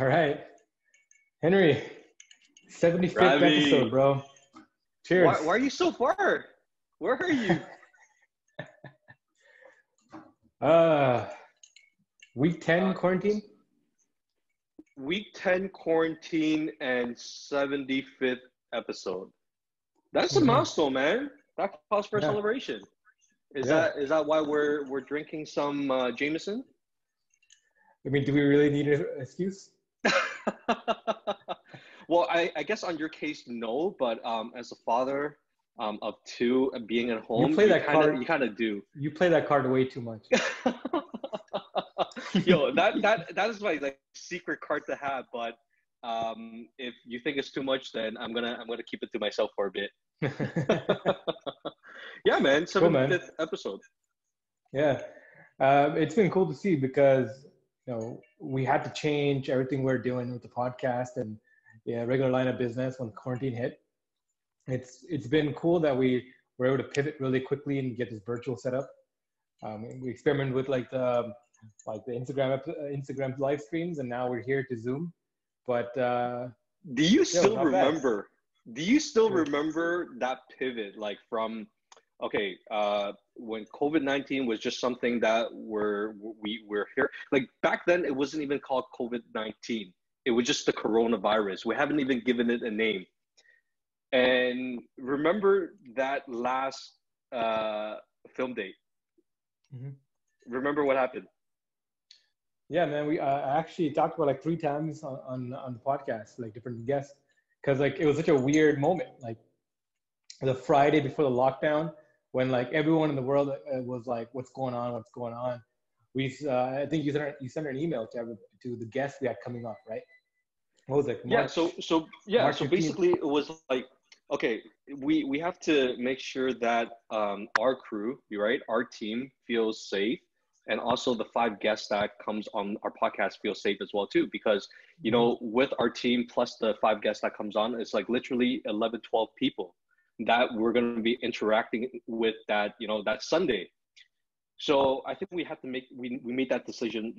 All right. Henry, 75th episode, bro. Cheers. Why are you so far? Where are you? Week 10 quarantine? Week 10 quarantine and 75th episode. That's a milestone, man. That calls for a celebration. Is that why we're drinking some Jameson? I mean, do we really need an excuse? Well, I guess on your case, no. But as a father of two, being at home, you kind of do. You play that card way too much. Yo, that is my secret card to have. But if you think it's too much, then I'm gonna keep it to myself for a bit. Yeah, man. 75th episode. Yeah, it's been cool to see because we had to change everything we're doing with the podcast and regular line of business when quarantine hit. It's been cool that we were able to pivot really quickly and get this virtual setup. We experimented with the Instagram live streams, and now we're here to Zoom. But do you still remember? Do you still remember that pivot, from? Okay, when COVID-19 was just something that we're here. Back then, it wasn't even called COVID-19. It was just the coronavirus. We haven't even given it a name. And remember that last film date? Mm-hmm. Remember what happened? Yeah, man. We actually talked about 3 times on the podcast, different guests, because it was such a weird moment, the Friday before the lockdown. When everyone in the world was what's going on? We I think you sent an email to the guests we had coming up, right? What was it? March, yeah. So basically, it was okay, we have to make sure that our crew, our team feels safe, and also the 5 guests that comes on our podcast feel safe as well too, because with our team plus the 5 guests that comes on, it's literally 11, 12 people that we're going to be interacting with that, that Sunday. So I think we made that decision,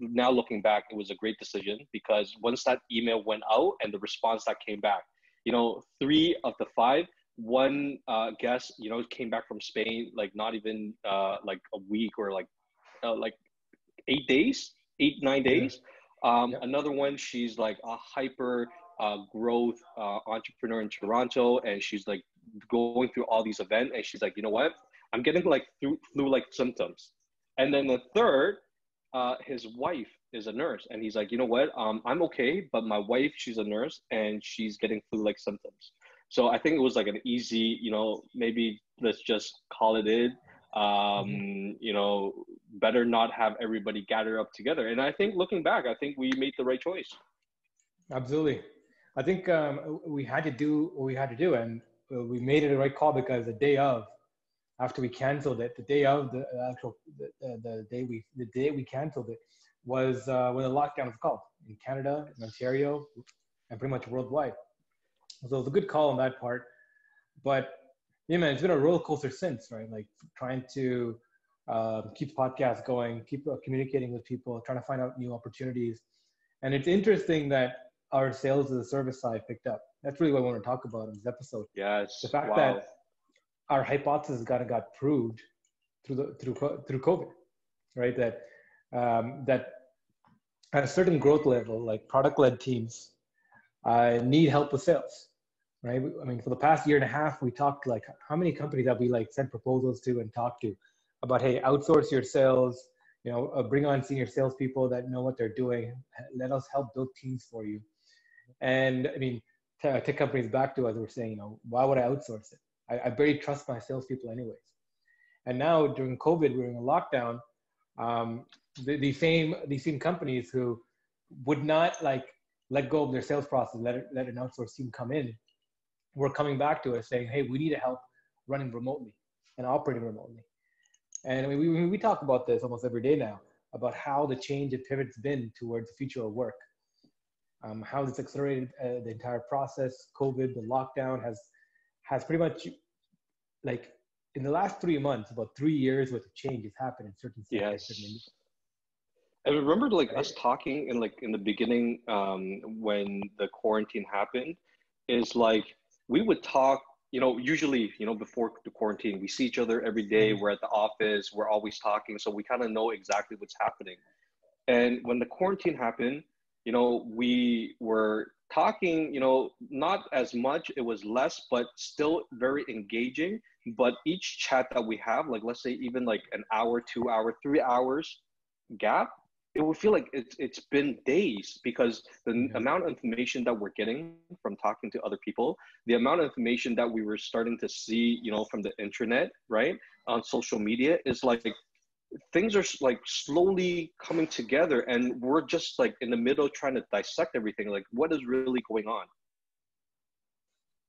now looking back, it was a great decision because once that email went out and the response that came back, 3 of the 5, 1 guest, came back from Spain, not even a week or 8, 9 days. Another one, she's a hyper growth entrepreneur in Toronto, and she's going through all these events, and she's like, you know what, I'm getting flu-like symptoms. And then the 3rd, his wife is a nurse, and he's like, you know what, I'm okay, but my wife, she's a nurse, and she's getting flu-like symptoms. So I think it was an easy, maybe let's just call it in. Better not have everybody gather up together. And I think looking back, I think we made the right choice. Absolutely. I think we had to do what we had to do, and we made it the right call because the day we canceled it was when the lockdown was called in Canada, in Ontario, and pretty much worldwide. So it was a good call on that part. But yeah, man, it's been a roller coaster since, right? Trying to keep the podcast going, keep communicating with people, trying to find out new opportunities, and it's interesting that our sales as a service side picked up. That's really what I want to talk about in this episode. Yes. The fact that our hypothesis got proved through COVID, right? That that at a certain growth level, product-led teams, need help with sales, right? I mean, for the past 1.5 years, we talked how many companies have we sent proposals to and talked to about, hey, outsource your sales, bring on senior salespeople that know what they're doing. Let us help build teams for you. And I mean, tech companies back to us were saying, why would I outsource it? I barely trust my salespeople anyways. And now during COVID, we're in a lockdown. The same companies who would not let go of their sales process, let an outsourced team come in, were coming back to us saying, hey, we need help running remotely and operating remotely. And I mean, we talk about this almost every day now, about how the change and pivot's been towards the future of work. How it's accelerated the entire process. COVID, the lockdown has pretty much, in the last 3 months, about 3 years worth of change has happened in certain sectors. Yes. I remember like us talking and like in the beginning when the quarantine happened is like we would talk, you know, usually, you know, before the quarantine, we see each other every day. We're at the office. We're always talking. So we kind of know exactly what's happening. And when the quarantine happened, you know, we were talking, you know, not as much, it was less, but still very engaging. But each chat that we have, like, let's say even like an hour, 2 hour, 3 hours gap, it would feel like it's been days because the amount of information that we're getting from talking to other people, the amount of information that we were starting to see, you know, from the internet, right, on social media is like, things are like slowly coming together and we're just like in the middle trying to dissect everything. Like what is really going on,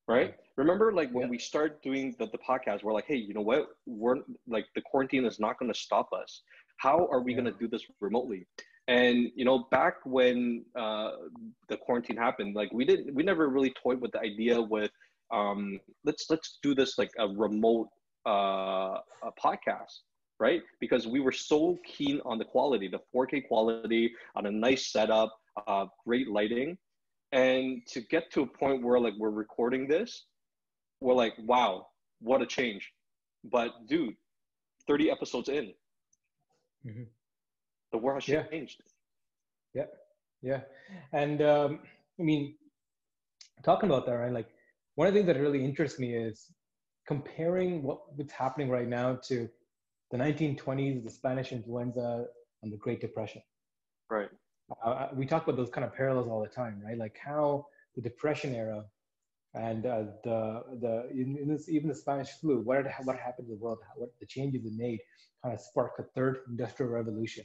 right? Remember like when we start doing the podcast, we're like, hey, you know what? We're like the quarantine is not going to stop us. How are we going to do this remotely? And, you know, back when the quarantine happened, like we never really toyed with the idea with let's do this like a remote a podcast. Right? Because we were so keen on the quality, the 4K quality, on a nice setup, great lighting. And to get to a point where like we're recording this, we're like, wow, what a change. But dude, 30 episodes in, the world has changed. Yeah. Yeah. And I mean, talking about that, right? Like one of the things that really interests me is comparing what's happening right now to the 1920s, the Spanish influenza, and the Great Depression. Right. We talk about those kind of parallels all the time, right? Like how the Depression era and even the Spanish flu, what happened to the world, what the changes it made, kind of sparked a third industrial revolution,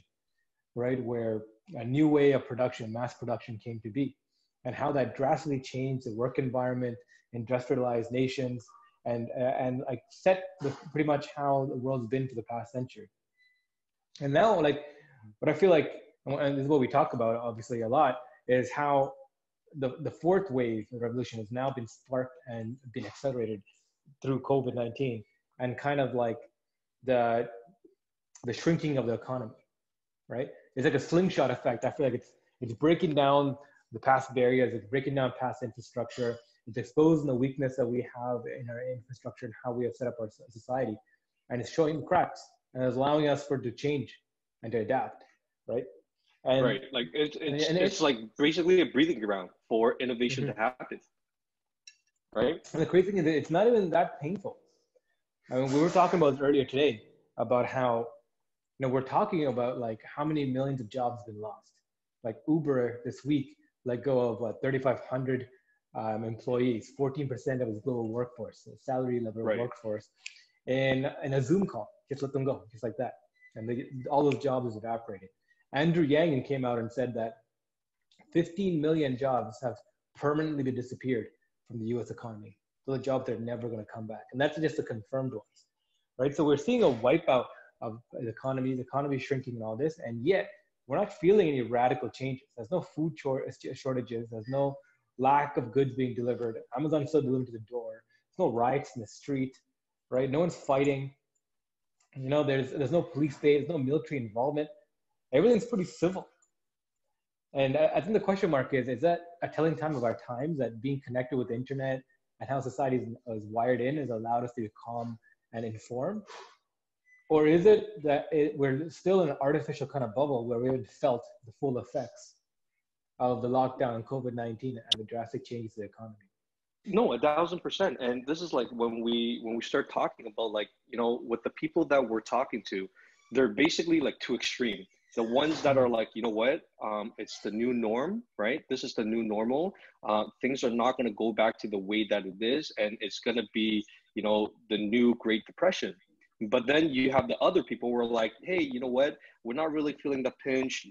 right? Where a new way of production, mass production, came to be, and how that drastically changed the work environment, industrialized nations. And like set pretty much how the world's been for the past century. And now, like, what I feel like, and this is what we talk about obviously a lot, is how the fourth wave of the revolution has now been sparked and been accelerated through COVID-19 and kind of like the shrinking of the economy, right? It's like a slingshot effect. I feel like it's breaking down the past barriers, it's breaking down past infrastructure, exposing the weakness that we have in our infrastructure and how we have set up our society, and it's showing cracks and it's allowing us to change and to adapt, right? And, right, like it's like basically a breathing ground for innovation to happen, right? And the crazy thing is, it's not even that painful. I mean, we were talking about this earlier today about how, you know, we're talking about like how many millions of jobs have been lost. Like Uber this week let go of what 3,500. Employees, 14% of his global workforce, salary level workforce, and a Zoom call, just let them go, just like that. And all those jobs evaporated. Andrew Yang came out and said that 15 million jobs have permanently been disappeared from the US economy. Those jobs that are never going to come back. And that's just the confirmed ones, right? So we're seeing a wipeout of the economy shrinking and all this, and yet we're not feeling any radical changes. There's no food shortages, there's no lack of goods being delivered. Amazon still delivered to the door. There's no riots in the street, right? No one's fighting. You know, there's no police state. There's no military involvement. Everything's pretty civil. And I think the question mark is that a telling time of our times that being connected with the internet and how society is wired in has allowed us to be calm and informed? Or is it that we're still in an artificial kind of bubble where we haven't felt the full effects of the lockdown, COVID-19, and the drastic changes to the economy? No, 1,000%. And this is like when we start talking about like, you know, with the people that we're talking to, they're basically like too extreme. The ones that are like, you know what, it's the new norm, right? This is the new normal. Things are not going to go back to the way that it is. And it's going to be, you know, the new Great Depression. But then you have the other people who are like, hey, you know what? We're not really feeling the pinch.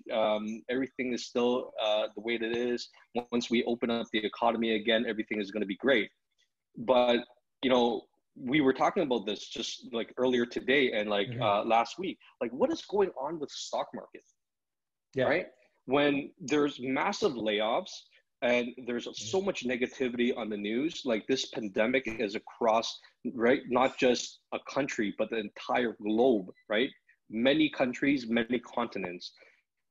Everything is still the way that it is. Once we open up the economy again, everything is going to be great. But, you know, we were talking about this just like earlier today and like last week. Like, what is going on with the stock market? Yeah. Right? When there's massive layoffs and there's so much negativity on the news, like this pandemic is across, right, not just a country, but the entire globe, right? Many countries, many continents.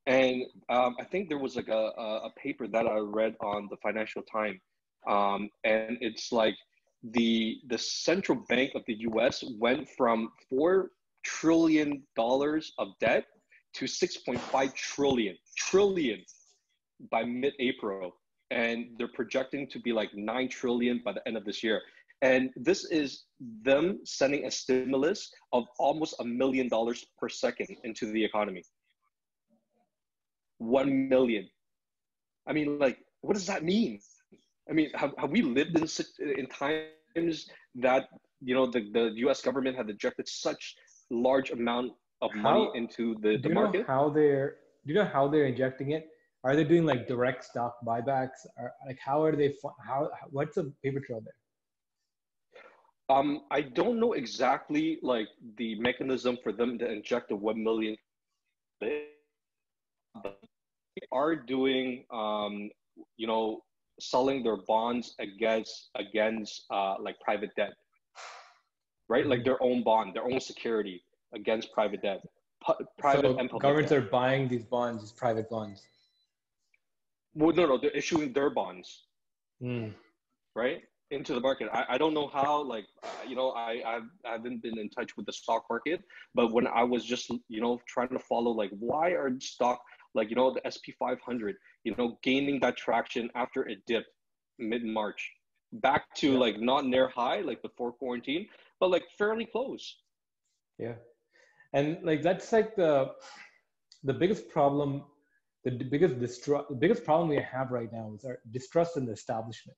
And I think there was like a paper that I read on the Financial Times, and it's like the central bank of the U.S. went from $4 trillion of debt to 6.5 trillion by mid-April, and they're projecting to be like 9 trillion by the end of this year. And this is them sending a stimulus of almost $1 million per second into the economy. 1 million. I mean, like, what does that mean? I mean, have we lived in times that, you know, the U.S. government had injected such large amount of money into the market? Do you know how they're injecting it? Are they doing like direct stock buybacks? Or, like, how are they? What's the paper trail there? I don't know exactly like the mechanism for them to inject the 1 million. They are doing, you know, selling their bonds against like private debt, right? Like their own bond, their own security against private debt. Governments are buying these bonds, these private bonds. Well, no, they're issuing their bonds, right? Into the market. I don't know how, like, you know, I haven't been in touch with the stock market, but when I was just, you know, trying to follow, like, why are stock, like, you know, the SP 500, you know, gaining that traction after it dipped mid-March back to like not near high, like before quarantine, but like fairly close. Yeah. And like, that's like the biggest problem, the biggest problem we have right now is our distrust in the establishment.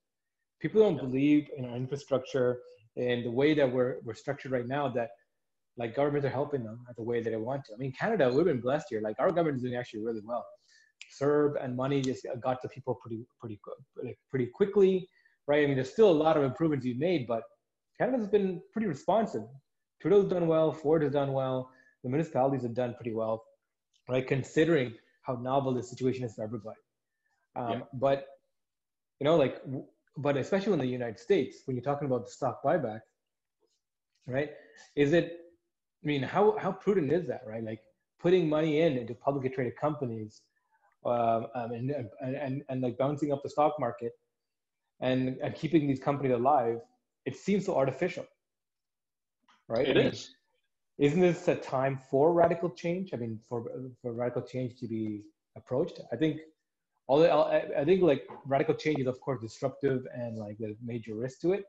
People don't believe in our infrastructure and the way that we're structured right now, that like governments are helping them at the way that they want to. I mean, Canada, we've been blessed here. Like, our government is doing actually really well. CERB and money just got to people pretty quickly, right? I mean, there's still a lot of improvements you've made, but Canada's been pretty responsive. Trudeau's done well, Ford has done well, the municipalities have done pretty well, right? Considering how novel this situation is for everybody. But, you know, like, but especially in the United States, when you're talking about the stock buyback, right? Is it, I mean, how prudent is that, right? Like putting money into publicly traded companies and like bouncing up the stock market and keeping these companies alive, it seems so artificial, right? It is. Isn't this a time for radical change? I mean, for radical change to be approached? I think like radical change is of course disruptive and like there's major risk to it.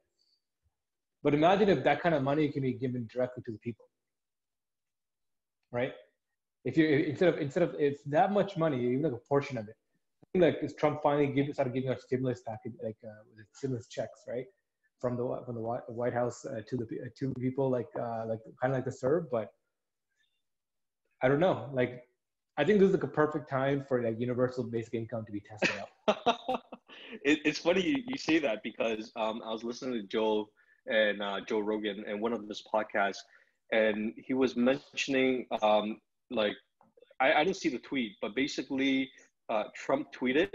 But imagine if that kind of money can be given directly to the people, right? If you instead of it's that much money, even like a portion of it. I think like this Trump finally started giving out stimulus package, like stimulus checks, right, from the White House to people, like kind of like the CERB. But I don't know, like. I think this is like a perfect time for like universal basic income to be tested out. It's funny you say that because I was listening to Joel and Joe Rogan and one of his podcasts, and he was mentioning like I didn't see the tweet, but basically Trump tweeted,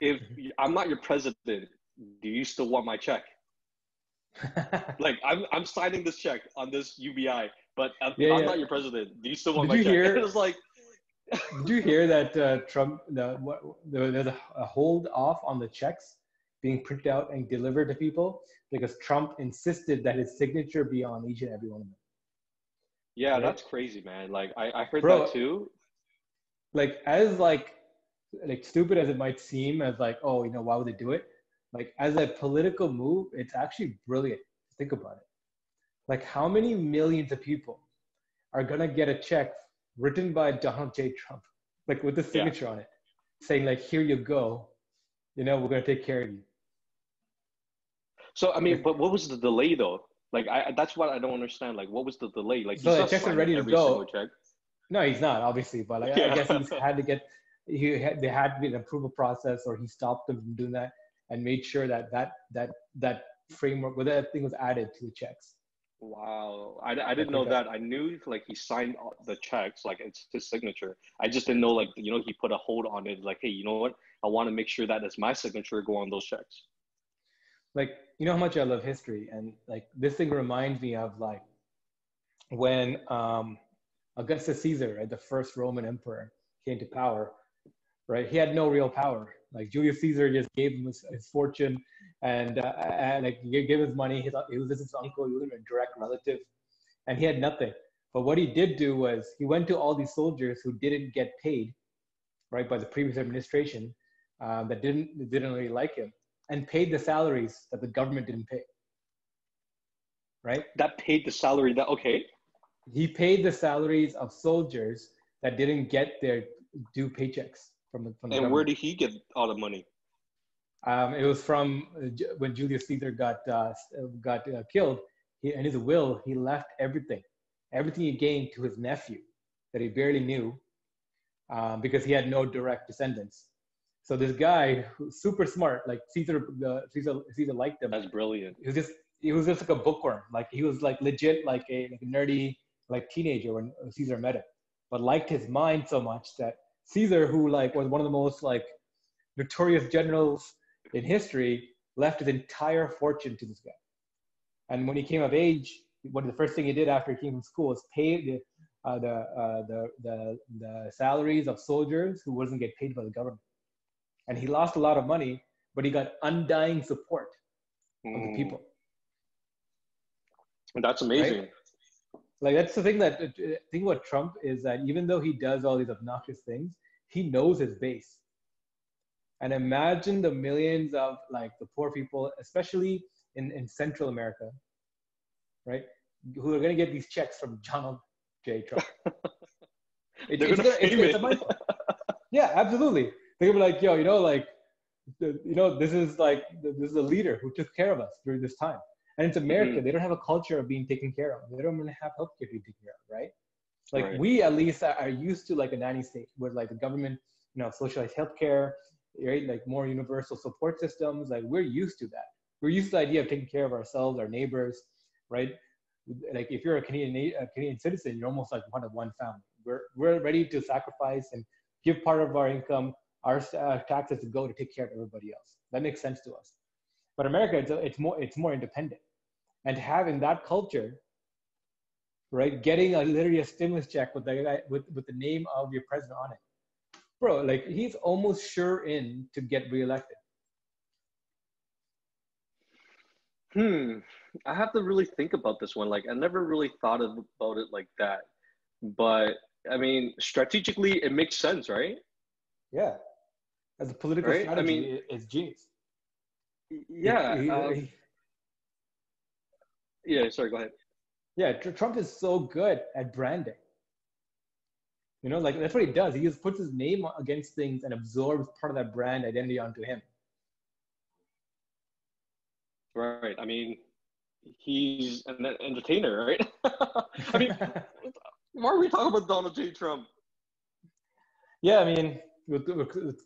"If I'm not your president, do you still want my check? Like I'm signing this check on this UBI, but I'm not your president. Do you still want my check?" It was like. Did you hear that Trump, there's a hold off on the checks being printed out and delivered to people because Trump insisted that his signature be on each and every one of them? Yeah, right? That's crazy, man. Like, I heard that too. Like, as like stupid as it might seem, as like, oh, you know, why would they do it? Like, as a political move, it's actually brilliant. Think about it. Like, how many millions of people are going to get a check written by Donald J. Trump, like with the signature on it, saying like, here you go, you know, we're going to take care of you. So, I mean, but what was the delay though? Like, that's what I don't understand. Like, what was the delay? Like, so the checks are ready to go. Check. No, he's not, obviously, but like, I guess he's had to get, they had to be an approval process, or he stopped them from doing that and made sure that framework, whether that thing was added to the checks. Wow, I didn't know that. I knew like he signed the checks, like it's his signature. I just didn't know, like, you know, he put a hold on it. Like, hey, you know what? I want to make sure that it's my signature go on those checks. Like, you know how much I love history, and like this thing reminds me of like when Augustus Caesar, right, the first Roman emperor, came to power, right? He had no real power. Like Julius Caesar just gave him his fortune and like gave his money. He was his uncle. He was a direct relative, and he had nothing. But what he did do was he went to all these soldiers who didn't get paid, right, by the previous administration that didn't really like him, and paid the salaries that the government didn't pay. Right? That paid the salary that, okay. He paid the salaries of soldiers that didn't get their due paychecks from the government. And where did he get all the money? It was from when Julius Caesar got killed. In his will, he left everything. Everything he gained to his nephew that he barely knew because he had no direct descendants. So this guy, who's super smart, like Caesar liked him. That's brilliant. He was just like a bookworm. Like he was like legit, like a nerdy, like teenager when Caesar met him, but liked his mind so much that Caesar, who like was one of the most like notorious generals in history, left his entire fortune to this guy. And when he came of age, one of the first thing he did after he came from school was pay the salaries of soldiers who wasn't get paid by the government. And he lost a lot of money, but he got undying support of the people. That's amazing. Right? Like that's the thing that thing about Trump is that even though he does all these obnoxious things, he knows his base. And imagine the millions of like the poor people, especially in Central America, right? Who are going to get these checks from Donald J. Trump. It's a mindful. Yeah, absolutely. They're going to be like, yo, this is a leader who took care of us during this time. And it's America. They don't have a culture of being taken care of. They don't even have healthcare being taken care of, right? Like we at least are used to like a nanny state where like the government, socialized healthcare, right? Like more universal support systems. Like we're used to that. We're used to the idea of taking care of ourselves, our neighbors, right? Like if you're a Canadian citizen, you're almost like one of one family. We're ready to sacrifice and give part of our income, our taxes to go to take care of everybody else. That makes sense to us. But America, it's more independent, and having that culture, right? Getting literally a stimulus check with the name of your president on it, bro. Like he's almost sure in to get reelected. I have to really think about this one. Like I never really thought about it like that, but I mean, strategically, it makes sense, right? Yeah, as a political strategy, I mean, it's genius. Yeah. Yeah. Sorry. Go ahead. Yeah. Trump is so good at branding. Like that's what he does. He just puts his name against things and absorbs part of that brand identity onto him. Right. I mean, he's an entertainer, right? I mean, why are we talking about Donald J. Trump? Yeah. I mean, with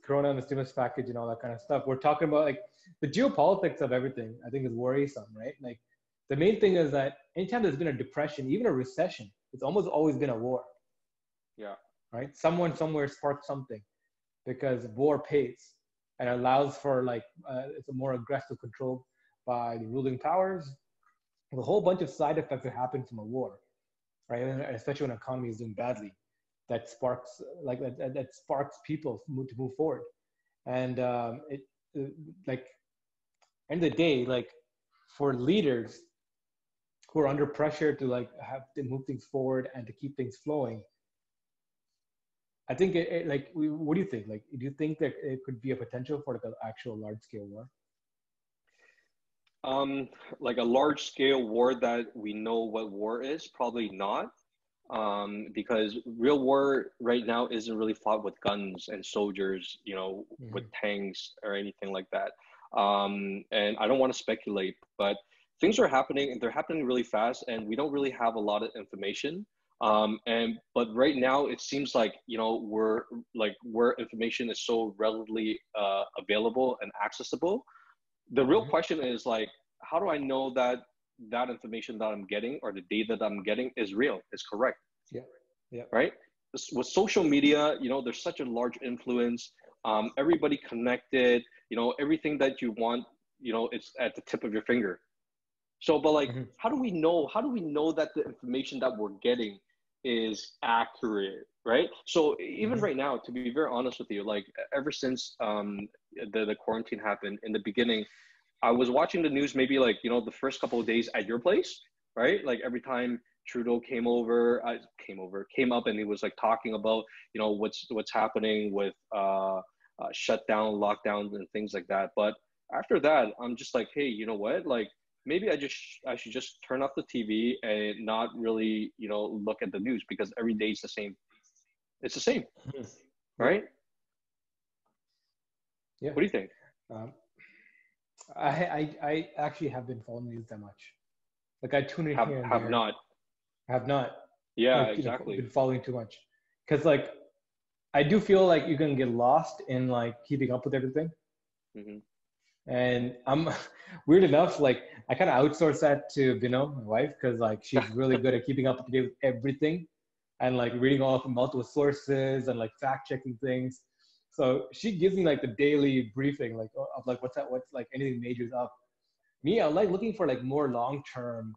Corona and the stimulus package and all that kind of stuff, we're talking about like the geopolitics of everything, I think, is worrisome, right? Like the main thing is that anytime there's been a depression, even a recession, it's almost always been a war. Yeah. Right. Someone somewhere sparked something, because war pays and allows for like it's a more aggressive control by the ruling powers. There's a whole bunch of side effects that happen from a war, right? And especially when an economy is doing badly, that sparks like that sparks people to move forward. And end of the day, like for leaders who are under pressure to like have to move things forward and to keep things flowing, I think what do you think? Like, do you think that it could be a potential for like an actual large scale war? Like a large scale war that we know what war is, probably not. Because real war right now isn't really fought with guns and soldiers, with tanks or anything like that. And I don't want to speculate, but things are happening and they're happening really fast, and we don't really have a lot of information. But right now it seems like, we're like where information is so readily available and accessible. The real question is like, how do I know that information that I'm getting, or the data that I'm getting, is real, is correct? Yeah. Yeah. Right. With social media, there's such a large influence. Everybody connected. Everything that you want, it's at the tip of your finger. So, but like, how do we know that the information that we're getting is accurate, right? So even right now, to be very honest with you, like ever since the quarantine happened in the beginning, I was watching the news maybe like, you know, the first couple of days at your place, right? Like every time Trudeau came up and he was like talking about, you know, what's happening with shutdown, lockdowns and things like that. But after that, I'm just like, hey, you know what? Like maybe I should just turn off the TV and not really, you know, look at the news, because every day it's the same. It's the same, right? Yeah. What do you think? I actually have been following news that much. Like I tune in here and there. Have not. Yeah, like, exactly. Been following too much, because like I do feel like you can get lost in like keeping up with everything. Mm-hmm. And I'm weird enough, like I kind of outsource that to Bino, my wife, because like she's really good at keeping up to date with everything, and like reading all from multiple sources and like fact checking things. So she gives me like the daily briefing, like of like what's like anything major's up. Me, I like looking for like more long term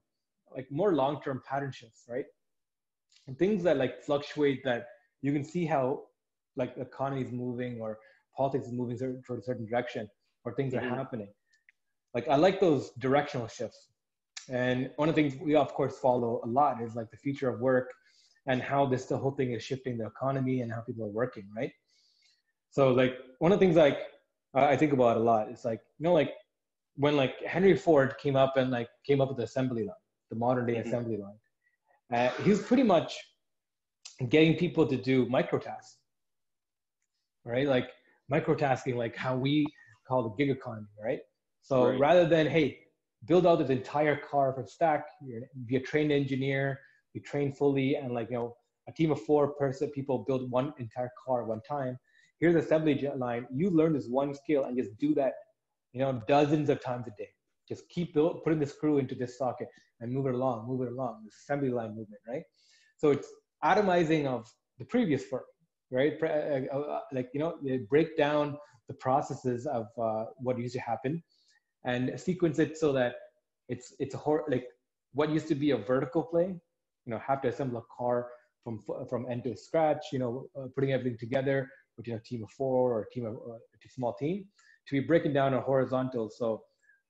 pattern shifts, right? And things that like fluctuate, that you can see how like the economy is moving or politics is moving toward a certain direction, or things are happening. Like I like those directional shifts. And one of the things we of course follow a lot is like the future of work and how the whole thing is shifting the economy and how people are working, right? So like one of the things like I think about a lot is like, you know, like when like Henry Ford came up with the assembly line, the modern day assembly line, he was pretty much getting people to do micro tasks, right? Like microtasking, like how we call the gig economy, right? So rather than, hey, build out this entire car from stack, be a trained engineer, be trained fully, and like, you know, a team of four people build one entire car at one time. Here's the assembly line. You learn this one skill and just do that, you know, dozens of times a day. Just keep putting the screw into this socket and move it along, this assembly line movement, right? So it's atomizing of the previous firm, right? Like, you know, they break down the processes of what used to happen and sequence it so that it's like what used to be a vertical play, you know, have to assemble a car from end to scratch, you know, putting everything together with, you know, team of four or a small team, to be breaking down a horizontal. So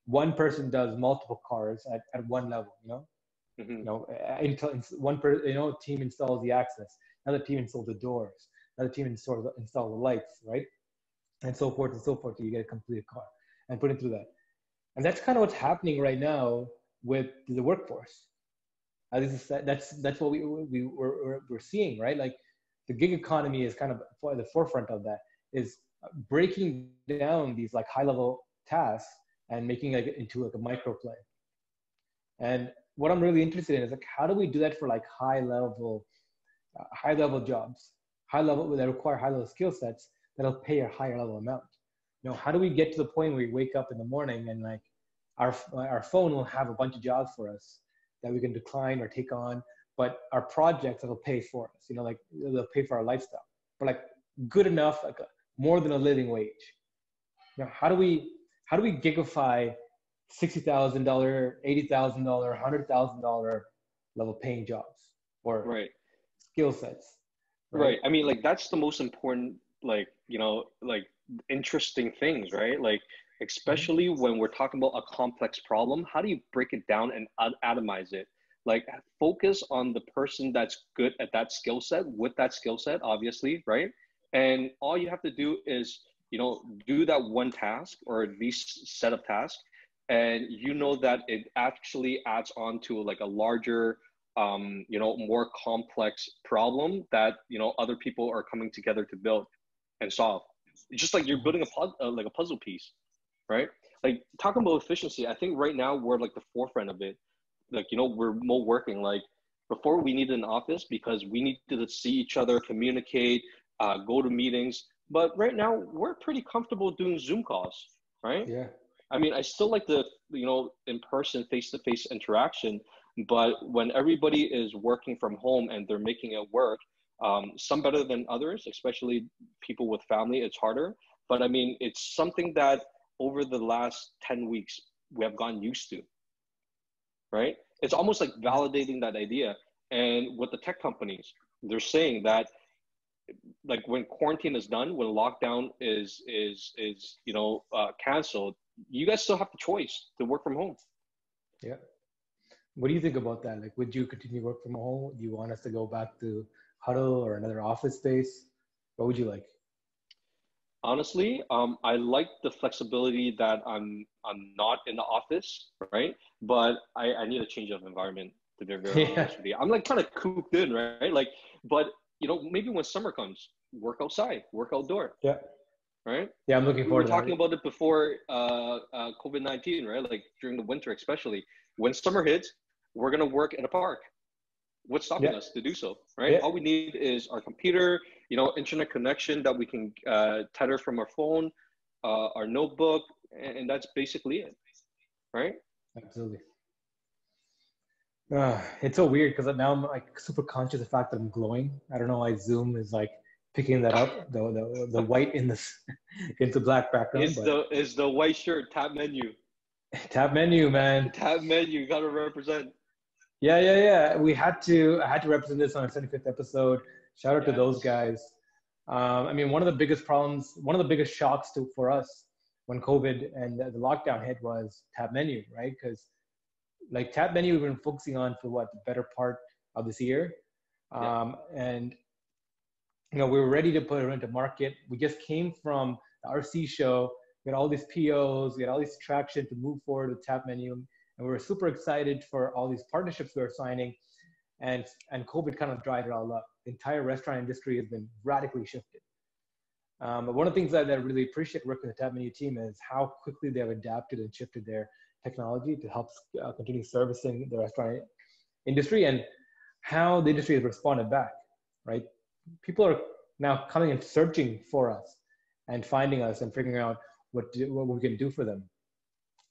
one person does multiple cars at one level, you know, you know, team installs the access, another team installs the doors, another team installs the lights, right? And so forth and so forth, till you get a complete car and put it through that. And that's kind of what's happening right now with the workforce. That's what we're seeing, right? Like the gig economy is kind of at the forefront of that, is breaking down these like high level tasks and making it into like a micro play. And what I'm really interested in is like, how do we do that for like high level jobs, high level that require high level skill sets, that'll pay a higher level amount. You know, how do we get to the point where we wake up in the morning and like our phone will have a bunch of jobs for us that we can decline or take on, but our projects that'll pay for us, you know, like they'll pay for our lifestyle, but like good enough, like more than a living wage. You know, how do we gigify $60,000, $80,000, $100,000 level paying jobs or skill sets? Right. I mean, like that's the most important, like, you know, like interesting things, right? Like, especially when we're talking about a complex problem, how do you break it down and atomize it? Like focus on the person that's good at that skill set, with that skill set, obviously, right? And all you have to do is, you know, do that one task or at least set of tasks. And you know that it actually adds on to like a larger, you know, more complex problem that, you know, other people are coming together to build and solve. It's just like you're building like a puzzle piece, right? Like talking about efficiency, I think right now we're like the forefront of it. Like, you know, we're more working, like before we needed an office because we needed to see each other, communicate, go to meetings. But right now we're pretty comfortable doing Zoom calls, right? Yeah. I mean, I still like the, you know, in-person face-to-face interaction, but when everybody is working from home and they're making it work, some better than others, especially people with family, it's harder. But I mean, it's something that over the last 10 weeks, we have gotten used to, right? It's almost like validating that idea. And with the tech companies, they're saying that, like, when quarantine is done, when lockdown is canceled, you guys still have the choice to work from home. Yeah. What do you think about that? Like, would you continue to work from home? Do you want us to go back to Huddle or another office space? What would you like? Honestly, I like the flexibility that I'm not in the office, right? But I need a change of environment, to be very honest with you. I'm like kind of cooped in, right? Like, but you know, maybe when summer comes, work outside, work outdoor. Yeah. Right. Yeah, I'm looking forward to that. We were talking about it before COVID-19, right? Like during the winter, especially when summer hits, we're gonna work at a park. What's stopping us to do so, right? All we need is our computer, you know, internet connection that we can tether from our phone, our notebook, and that's basically it, right? Absolutely. It's so weird because now I'm like super conscious of the fact that I'm glowing. I don't know why Zoom is like picking that up, the white in this, it's a black background. It's the white shirt, Tap Menu. Tap Menu, man. Tap Menu, gotta represent. Yeah. I had to represent this on our 75th episode. Shout out to those guys. I mean, one of the biggest shocks for us when COVID and the lockdown hit was Tap Menu, right? Because like Tap Menu, we've been focusing on for the better part of this year. And you know, we were ready to put it into market. We just came from the RC show. We had all these POs, we had all this traction to move forward with Tap Menu. And we were super excited for all these partnerships we were signing. And COVID kind of dried it all up. The entire restaurant industry has been radically shifted. But one of the things that I really appreciate working with the Tap Menu team is how quickly they've adapted and shifted their technology to help continue servicing the restaurant industry and how the industry has responded back, right? People are now coming and searching for us and finding us and figuring out what we can do for them.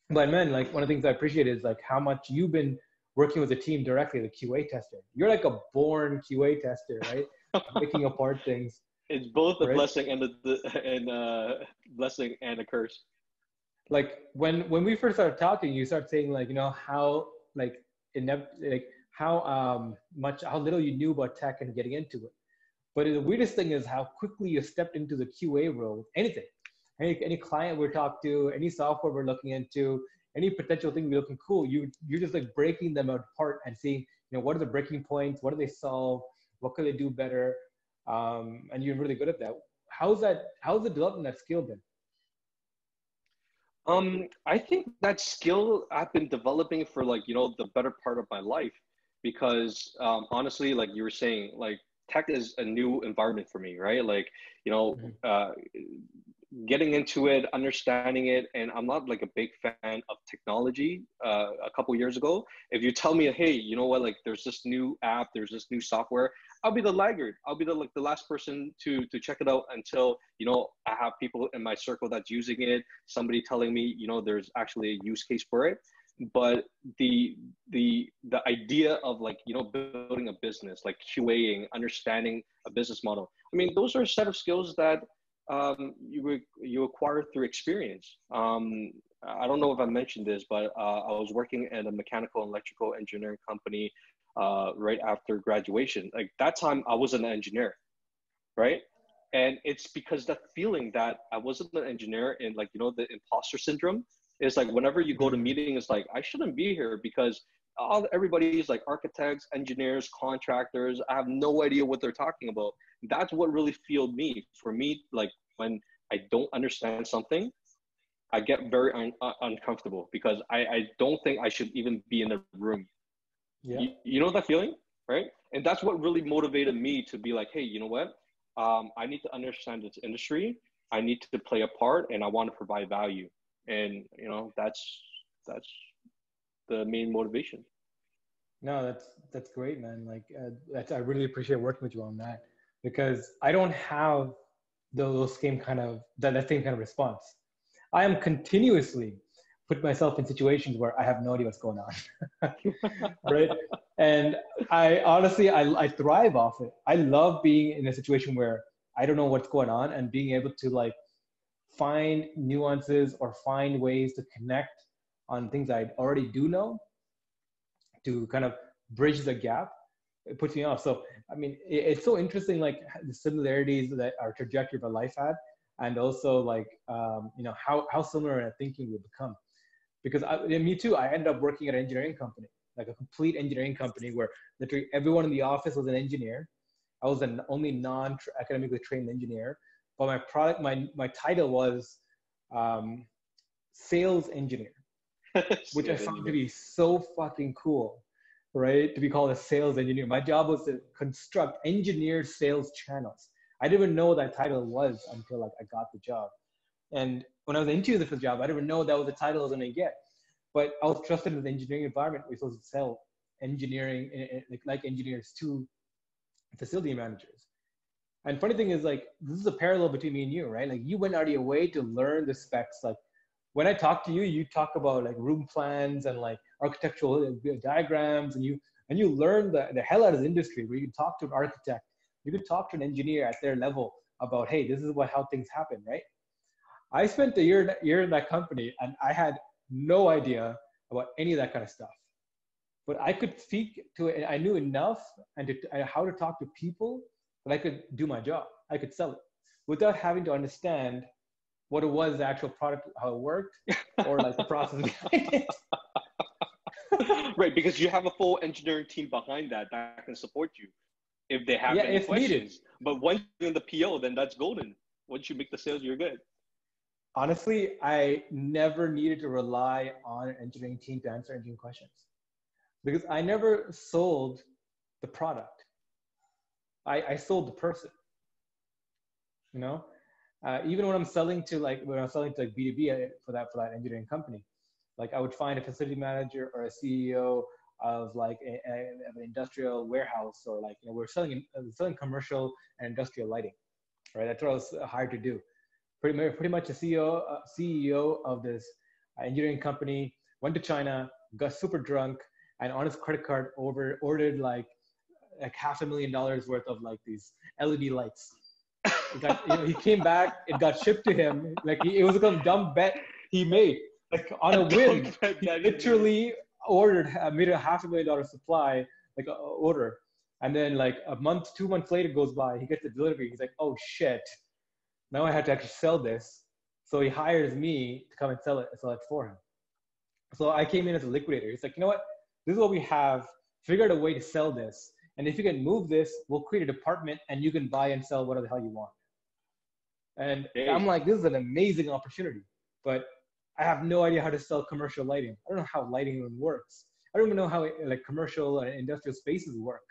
But man, like one of the things I appreciate is like how much you've been working with the team directly, the QA tester. You're like a born QA tester, right? Picking apart things. It's both a blessing and a curse. Like when we first started talking, you start saying like, you know, how little you knew about tech and getting into it. But the weirdest thing is how quickly you stepped into the QA role. Anything, any client we talk to, any software we're looking into, any potential thing we're looking cool, you're just like breaking them apart and seeing, you know, what are the breaking points? What do they solve? What could they do better? And you're really good at that. How's the development of that skill been? I think that skill I've been developing for like, you know, the better part of my life, because honestly, like you were saying, like tech is a new environment for me, right? Like, you know, getting into it, understanding it, and I'm not like a big fan of technology a couple years ago. If you tell me, hey, you know what, like there's this new app, there's this new software, I'll be the laggard. I'll be the last person to check it out until, you know, I have people in my circle that's using it, somebody telling me, you know, there's actually a use case for it. But the idea of like, you know, building a business, like QAing, understanding a business model, I mean, those are a set of skills that you acquire through experience. I don't know if I mentioned this, but I was working at a mechanical and electrical engineering company right after graduation. Like that time I wasn't an engineer, right? And it's because that feeling that I wasn't an engineer and like, you know, the imposter syndrome is like whenever you go to meeting, it's like, I shouldn't be here because everybody's like architects, engineers, contractors. I have no idea what they're talking about. That's what really fueled me. For me, like when I don't understand something, I get very uncomfortable because I don't think I should even be in the room. Yeah. You know that feeling, right? And that's what really motivated me to be like, hey, you know what? I need to understand this industry. I need to play a part and I want to provide value. And, you know, that's the main motivation. No, that's great, man. Like, I really appreciate working with you on that. Because I don't have that same kind of response. I am continuously put myself in situations where I have no idea what's going on, right? And I honestly thrive off it. I love being in a situation where I don't know what's going on and being able to like find nuances or find ways to connect on things I already do know to kind of bridge the gap it puts me off. So, I mean, it's so interesting, like the similarities that our trajectory of our life had, and also like, you know, how similar in our thinking we become. Because me too, I ended up working at an engineering company, like a complete engineering company where literally everyone in the office was an engineer. I was the only non-academically trained engineer, but my product, my title was sales engineer, which I found to be so fucking cool, right? To be called a sales engineer. My job was to construct engineered sales channels. I didn't even know what that title was until like I got the job. And when I was interviewing for the job, I didn't even know that was the title I was going to get. But I was trusted in the engineering environment. We were supposed to sell engineering, like engineers to facility managers. And funny thing is, like, this is a parallel between me and you, right? Like, you went out of your way to learn the specs. Like, when I talk to you, you talk about like room plans and like architectural diagrams, and you learn the hell out of the industry, where you can talk to an architect, you could talk to an engineer at their level about, hey, this is what how things happen, right? I spent a year in that company, and I had no idea about any of that kind of stuff. But I could speak to it, and I knew enough and how to talk to people that I could do my job. I could sell it without having to understand what it was, the actual product, how it worked, or like the process behind it. Right, because you have a full engineering team behind that can support you if they have any questions. Needed. But once you're in the PO, then that's golden. Once you make the sales, you're good. Honestly, I never needed to rely on an engineering team to answer engineering questions, because I never sold the product. I sold the person, you know? Even when I'm selling to like, when I was selling to like B2B for that engineering company, like I would find a facility manager or a CEO of like an industrial warehouse, or like, you know, we're selling commercial and industrial lighting, right? That's what I was hired to do. Pretty much the CEO of this engineering company went to China, got super drunk, and on his credit card ordered like $500,000 worth of like these LED lights. He came back, it got shipped to him. Like it was a dumb bet he made. Like on a whim, he literally made a $500,000 supply, like an order. And then like a month, 2 months later goes by, he gets the delivery. He's like, oh shit. Now I have to actually sell this. So he hires me to come and sell it for him. So I came in as a liquidator. He's like, you know what? This is what we have. Figure out a way to sell this. And if you can move this, we'll create a department and you can buy and sell whatever the hell you want. And I'm like, this is an amazing opportunity, but I have no idea how to sell commercial lighting. I don't know how lighting even works. I don't even know how like commercial and industrial spaces work.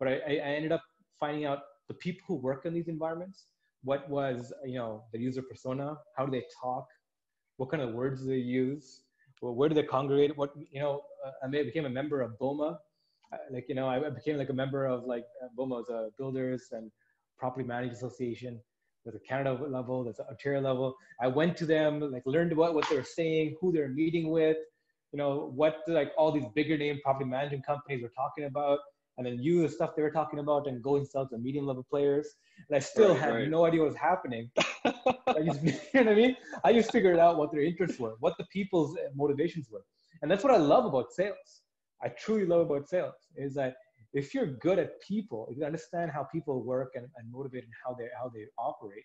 But I ended up finding out the people who work in these environments. What was, you know, the user persona? How do they talk? What kind of words do they use? Well, where do they congregate? What, you know, I became a member of BOMA. Like, you know, I became like a member of like BOMA, is a Builders and Property Managers Association. There's a Canada level, there's an Ontario level. I went to them, like learned what they were saying, who they're meeting with, you know, what like all these bigger name property management companies were talking about. And then use the stuff they were talking about and go and sell to medium level players. And I still had no idea what was happening. I just, you know what I mean? I just figured out what their interests were, what the people's motivations were. And that's what I love about sales. I truly love about sales is that if you're good at people, if you understand how people work and motivate and how they operate,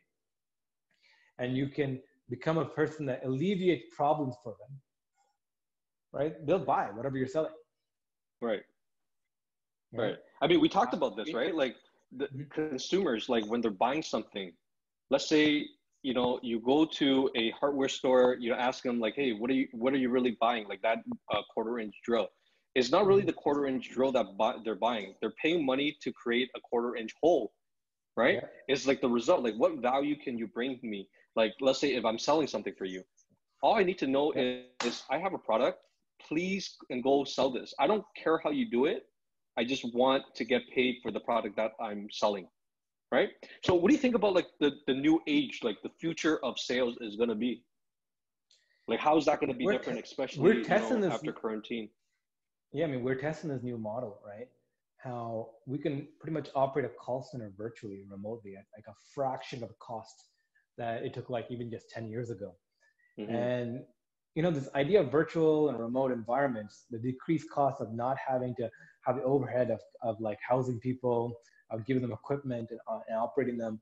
and you can become a person that alleviates problems for them, right? They'll buy whatever you're selling. Right. Right. I mean, we talked about this, right? Like the consumers, like when they're buying something, let's say, you know, you go to a hardware store, you know, ask them like, hey, what are you really buying? Like that quarter-inch drill. It's not really the quarter-inch drill that they're buying. They're paying money to create a quarter-inch hole, right? Yeah. It's like the result, like what value can you bring me? Like, let's say if I'm selling something for you, all I need to know is I have a product, please and go sell this. I don't care how you do it. I just want to get paid for the product that I'm selling, right? So what do you think about like the new age, like the future of sales is going to be? Like, how is that going to be different, especially after quarantine? Yeah, I mean, we're testing this new model, right? How we can pretty much operate a call center virtually, remotely, at like a fraction of the cost that it took like even just 10 years ago. Mm-hmm. And you know, this idea of virtual and remote environments, the decreased cost of not having to have the overhead of like housing people, of giving them equipment and operating them,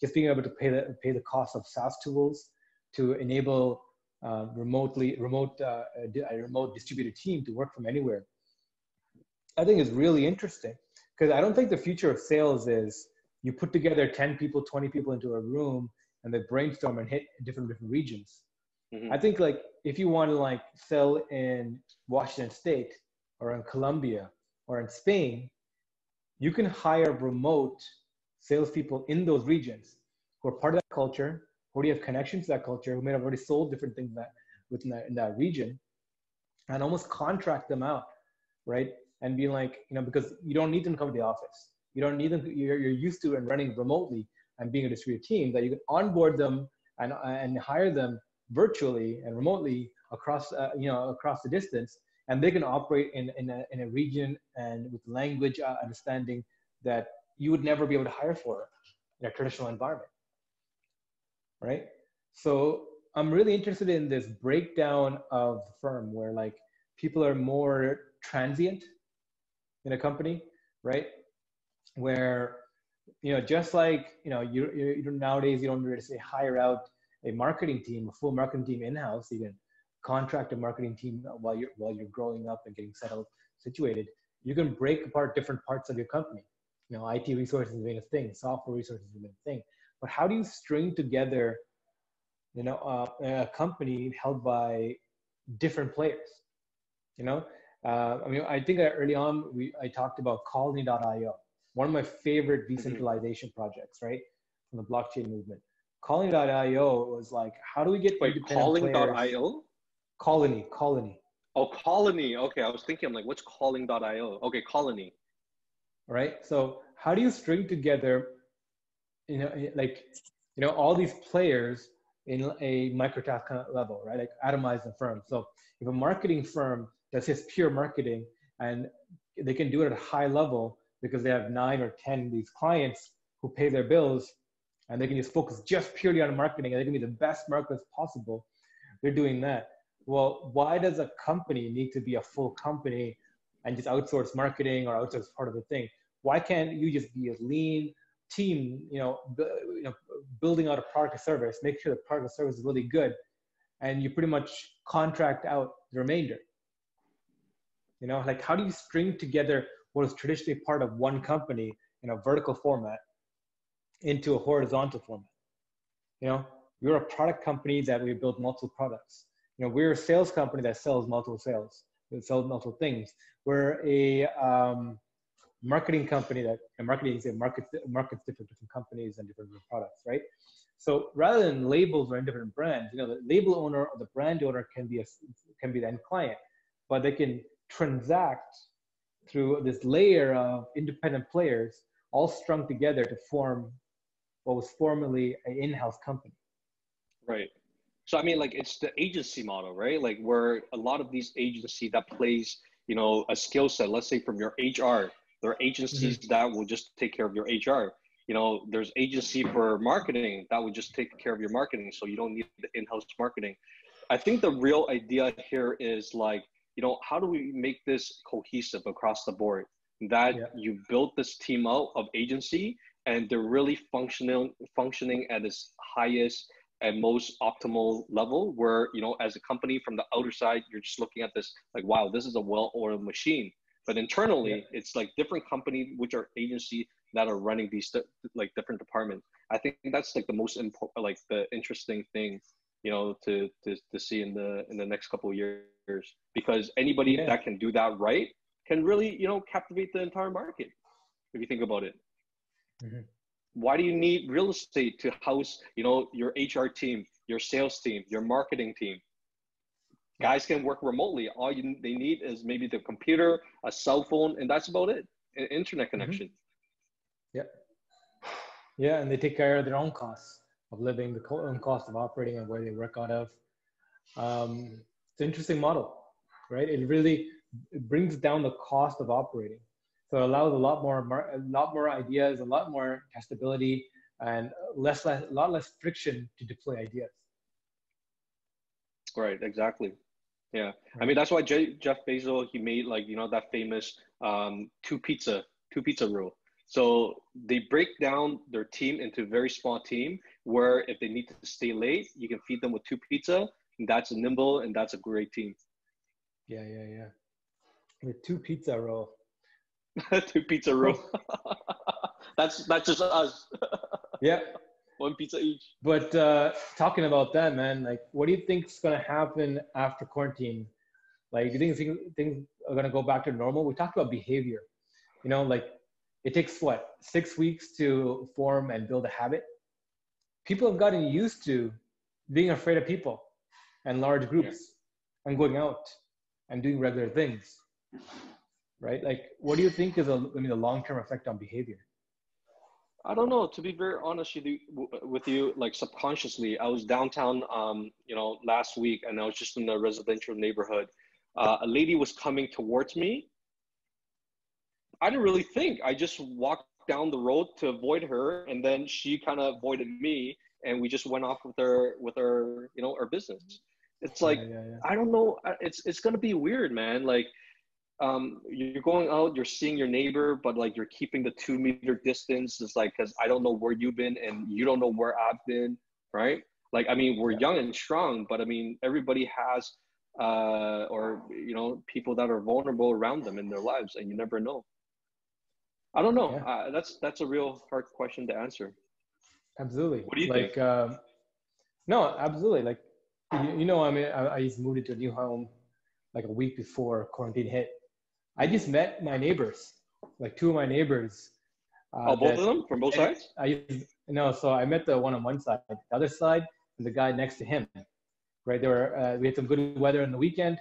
just being able to pay the cost of SaaS tools to enable a remote distributed team to work from anywhere, I think is really interesting, because I don't think the future of sales is you put together 10 people, 20 people into a room and they brainstorm and hit different regions. Mm-hmm. I think like if you want to like sell in Washington State or in Colombia or in Spain, you can hire remote salespeople in those regions who are part of that culture, who already have connections to that culture, who may have already sold different things that within that, in that region, and almost contract them out, right? And be like, you know, because you don't need them to come to the office. You don't need them. You're used to and running remotely and being a distributed team, that you can onboard them and hire them virtually and remotely across, you know, across the distance, and they can operate in a region and with language understanding that you would never be able to hire for in a traditional environment, right? So I'm really interested in this breakdown of the firm where like people are more transient in a company, right? Where, you know, just like, you know, you nowadays you don't really say hire out a marketing team, a full marketing team in-house. You can contract a marketing team while you're growing up and getting settled, situated. You can break apart different parts of your company. You know, IT resources have been a thing, software resources have been a thing. But how do you string together, you know, a company held by different players? You know, I mean, I think early on I talked about Colony.io, one of my favorite decentralization mm-hmm. projects, right, from the blockchain movement. Colony.io was like, how do we get Colony.io? Colony. Oh, Colony. Okay, I was thinking, I'm like, what's Colony.io? Okay, Colony. Right. So how do you string together, you know, like, you know, all these players in a microtask kind of level, right? Like atomize the firm. So if a marketing firm that's just pure marketing and they can do it at a high level because they have 9 or 10 of these clients who pay their bills, and they can just focus just purely on marketing, and they can be the best marketers possible. They're doing that. Well, why does a company need to be a full company and just outsource marketing or outsource part of the thing? Why can't you just be a lean team, you know, building out a product or service, make sure the product or service is really good, and you pretty much contract out the remainder? You know, like how do you string together what is traditionally part of one company in a vertical format into a horizontal format? You know, you're a product company that we build multiple products. You know, we're a sales company that sells multiple sales, that sells multiple things. We're a marketing company that markets different companies and different products, right? So rather than labels or different brands, you know, the label owner or the brand owner can be the end client, but they can transact through this layer of independent players, all strung together to form what was formerly an in-house company. Right. So, I mean, like, it's the agency model, right? Like, where a lot of these agencies that plays, you know, a skill set, let's say from your HR, there are agencies mm-hmm. that will just take care of your HR. You know, there's agency for marketing that would just take care of your marketing, so you don't need the in-house marketing. I think the real idea here is, like, you know, how do we make this cohesive across the board? That yeah. you built this team out of agency and they're really functioning at its highest and most optimal level, where, you know, as a company from the outer side, you're just looking at this like, wow, this is a well-oiled machine. But internally, yeah. it's like different companies, which are agency that are running these like different departments. I think that's like the most important, like the interesting thing, you know, to see in the next couple of years, because anybody yeah. that can do that right can really, you know, captivate the entire market, if you think about it. Mm-hmm. Why do you need real estate to house, you know, your HR team, your sales team, your marketing team? Guys can work remotely. All they need is maybe the computer, a cell phone, and that's about it. An internet connection. Mm-hmm. Yeah. Yeah, and they take care of their own costs of living, the own cost of operating and where they work out of. It's an interesting model, right? It brings down the cost of operating, so it allows a lot more ideas, a lot more testability, and a lot less friction to deploy ideas. Right. Exactly. Yeah. Right. I mean, that's why Jeff Bezos, he made like, you know, that famous two pizza rule. So they break down their team into a very small team where if they need to stay late, you can feed them with two pizza, and that's a nimble and that's a great team. Yeah. Yeah. Yeah. The two-pizza roll. Two-pizza roll. That's just us. Yeah. One pizza each. But talking about that, man, like, what do you think is going to happen after quarantine? Like, do you think things are going to go back to normal? We talked about behavior. You know, like, it takes, what, 6 weeks to form and build a habit? People have gotten used to being afraid of people and large groups and going out and doing regular things. Right? Like, what do you think is the long-term effect on behavior? I don't know. To be very honest with you, like subconsciously, I was downtown, you know, last week, and I was just in a residential neighborhood. A lady was coming towards me. I didn't really think. I just walked down the road to avoid her, and then she kind of avoided me, and we just went off with her, you know, our business. It's like, I don't know. It's gonna be weird, man. Like. You're going out, you're seeing your neighbor, but like you're keeping the 2-meter distance. It's like, cause I don't know where you've been and you don't know where I've been. Right. Like, I mean, we're young and strong, but I mean, everybody has, or, you know, people that are vulnerable around them in their lives, and you never know. I don't know. Yeah. That's a real hard question to answer. Absolutely. What do you think? No, absolutely. Like, you know, I mean, I just moved into a new home like a week before quarantine hit. I just met my neighbors, like two of my neighbors. Both of them from both sides? So I met the one on one side, the other side, and the guy next to him. Right, we had some good weather on the weekend.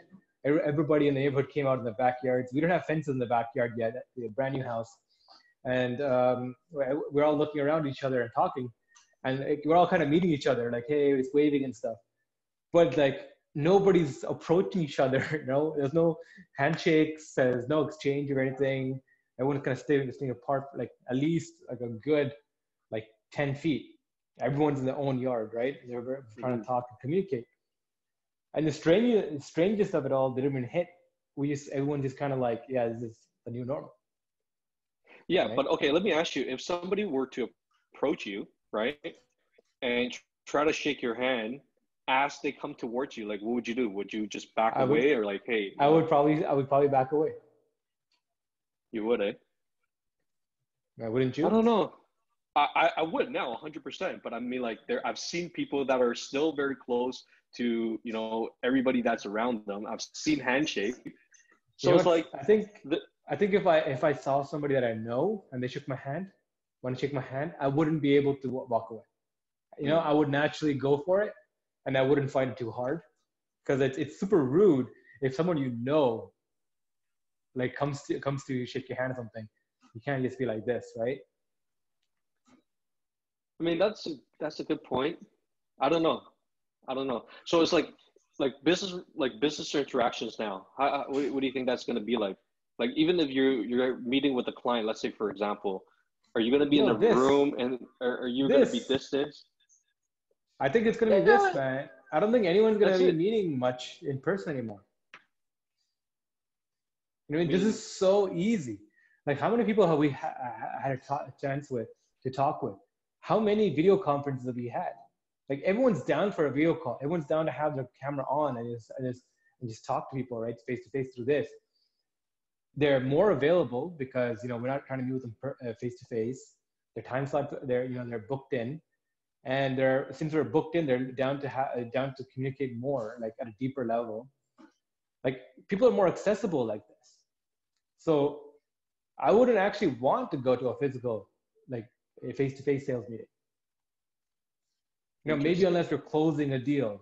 Everybody in the neighborhood came out in the backyards. We don't have fences in the backyard yet. We have a brand new house, and we're all looking around at each other and talking, and we're all kind of meeting each other, like, hey, it's waving and stuff, but like. Nobody's approaching each other, you know? There's no handshakes, there's no exchange or anything. Everyone's kind of staying apart, like at least like a good, like 10 feet. Everyone's in their own yard, right? They're trying to talk and communicate. And the strangest of it all, they didn't even hit. Everyone just kind of like, yeah, this is the new normal. Yeah, right? But okay, let me ask you, if somebody were to approach you, right? And try to shake your hand, as they come towards you, like, what would you do? Would you just back away or like, hey? I would probably back away. You would, eh? Wouldn't you? I don't know. I would now 100%, but I mean, like I've seen people that are still very close to, you know, everybody that's around them. I've seen handshake. So you know, it's like, I think if I saw somebody that I know and they want to shake my hand, I wouldn't be able to walk away. You know, I would naturally go for it. And I wouldn't find it too hard, because it's super rude if someone you know, like comes to you, shake your hand or something. You can't just be like this, right? I mean, that's a good point. I don't know. So it's like business interactions now. What do you think that's going to be like? Like even if you're meeting with a client, let's say for example, are you going to be in a room and are you going to be distanced? I think it's going to be this, man. I don't think anyone's going to be meeting much in person anymore. I mean, this is so easy. Like, how many people have we had a chance to talk with? How many video conferences have we had? Like, everyone's down for a video call. Everyone's down to have their camera on and just talk to people, right, face to face through this. They're more available because, you know, we're not trying to meet with them face to face. Their time slots, they're booked in. And since we're booked in, they're down to communicate more, like at a deeper level. Like people are more accessible like this. So I wouldn't actually want to go to a physical, like a face-to-face sales meeting. You know, maybe unless you're closing a deal,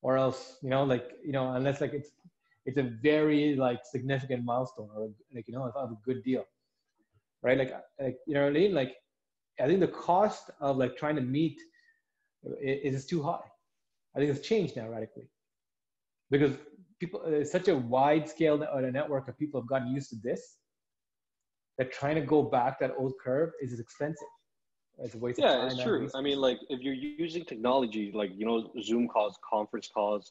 or else, you know, like, you know, unless like it's a very like significant milestone or like, you know, a good deal, right? Like you know what I mean? Like I think the cost of like trying to meet. It's too high. I think it's changed now radically, because people, such a wide scale network of people have gotten used to this, that trying to go back that old curve is expensive. It's a waste of time. Yeah, it's true. I mean, like if you're using technology, like, you know, Zoom calls, conference calls,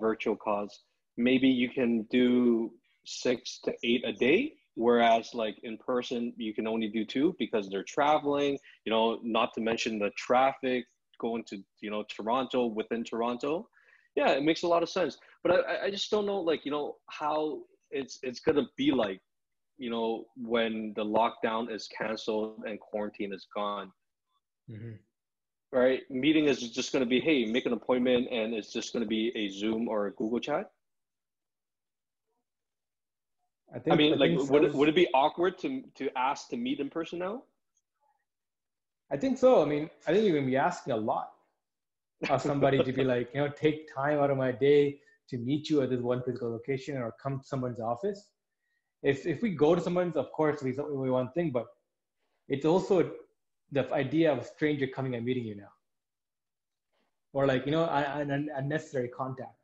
virtual calls, maybe you can do 6 to 8 a day, whereas like in person, you can only do 2 because they're traveling, you know, not to mention the traffic going to, you know, Toronto, within Toronto. Yeah, it makes a lot of sense. But I just don't know, like, you know, how it's going to be like, you know, when the lockdown is canceled and quarantine is gone, mm-hmm. right? Meeting is just going to be, hey, make an appointment, and it's just going to be a Zoom or a Google chat. I think would it be awkward to ask to meet in person now? I think so. I mean, I think you're going to be asking a lot of somebody to be like, you know, take time out of my day to meet you at this one physical location or come to someone's office. If we go to someone's, of course, we one thing, but it's also the idea of a stranger coming and meeting you now. Or like, you know, an unnecessary contact.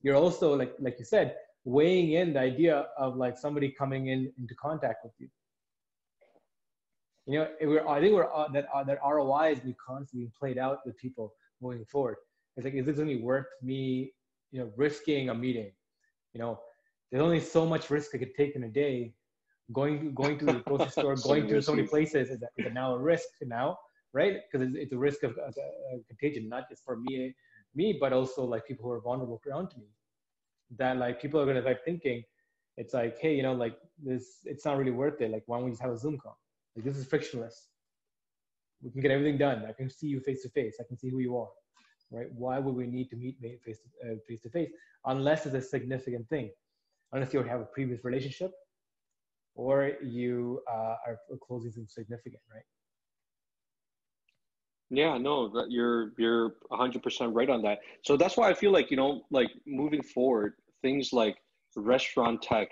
You're also, like you said, weighing in the idea of like somebody coming in into contact with you. You know, I think that ROI is being constantly played out with people moving forward. It's like, is this only worth me, you know, risking a meeting? You know, there's only so much risk I could take in a day. Going to the grocery store, going to so many places is now a risk now, right? Because it's a risk of contagion, not just for me, but also like people who are vulnerable around me. That like people are going to start thinking, it's like, hey, you know, like this, it's not really worth it. Like, why don't we just have a Zoom call? Like, this is frictionless. We can get everything done. I can see you face to face. I can see who you are, right? Why would we need to meet face to face unless it's a significant thing? Unless you have a previous relationship or you are closing something significant, right? Yeah, no, that you're 100% right on that. So that's why I feel like, you know, like moving forward, things like restaurant tech,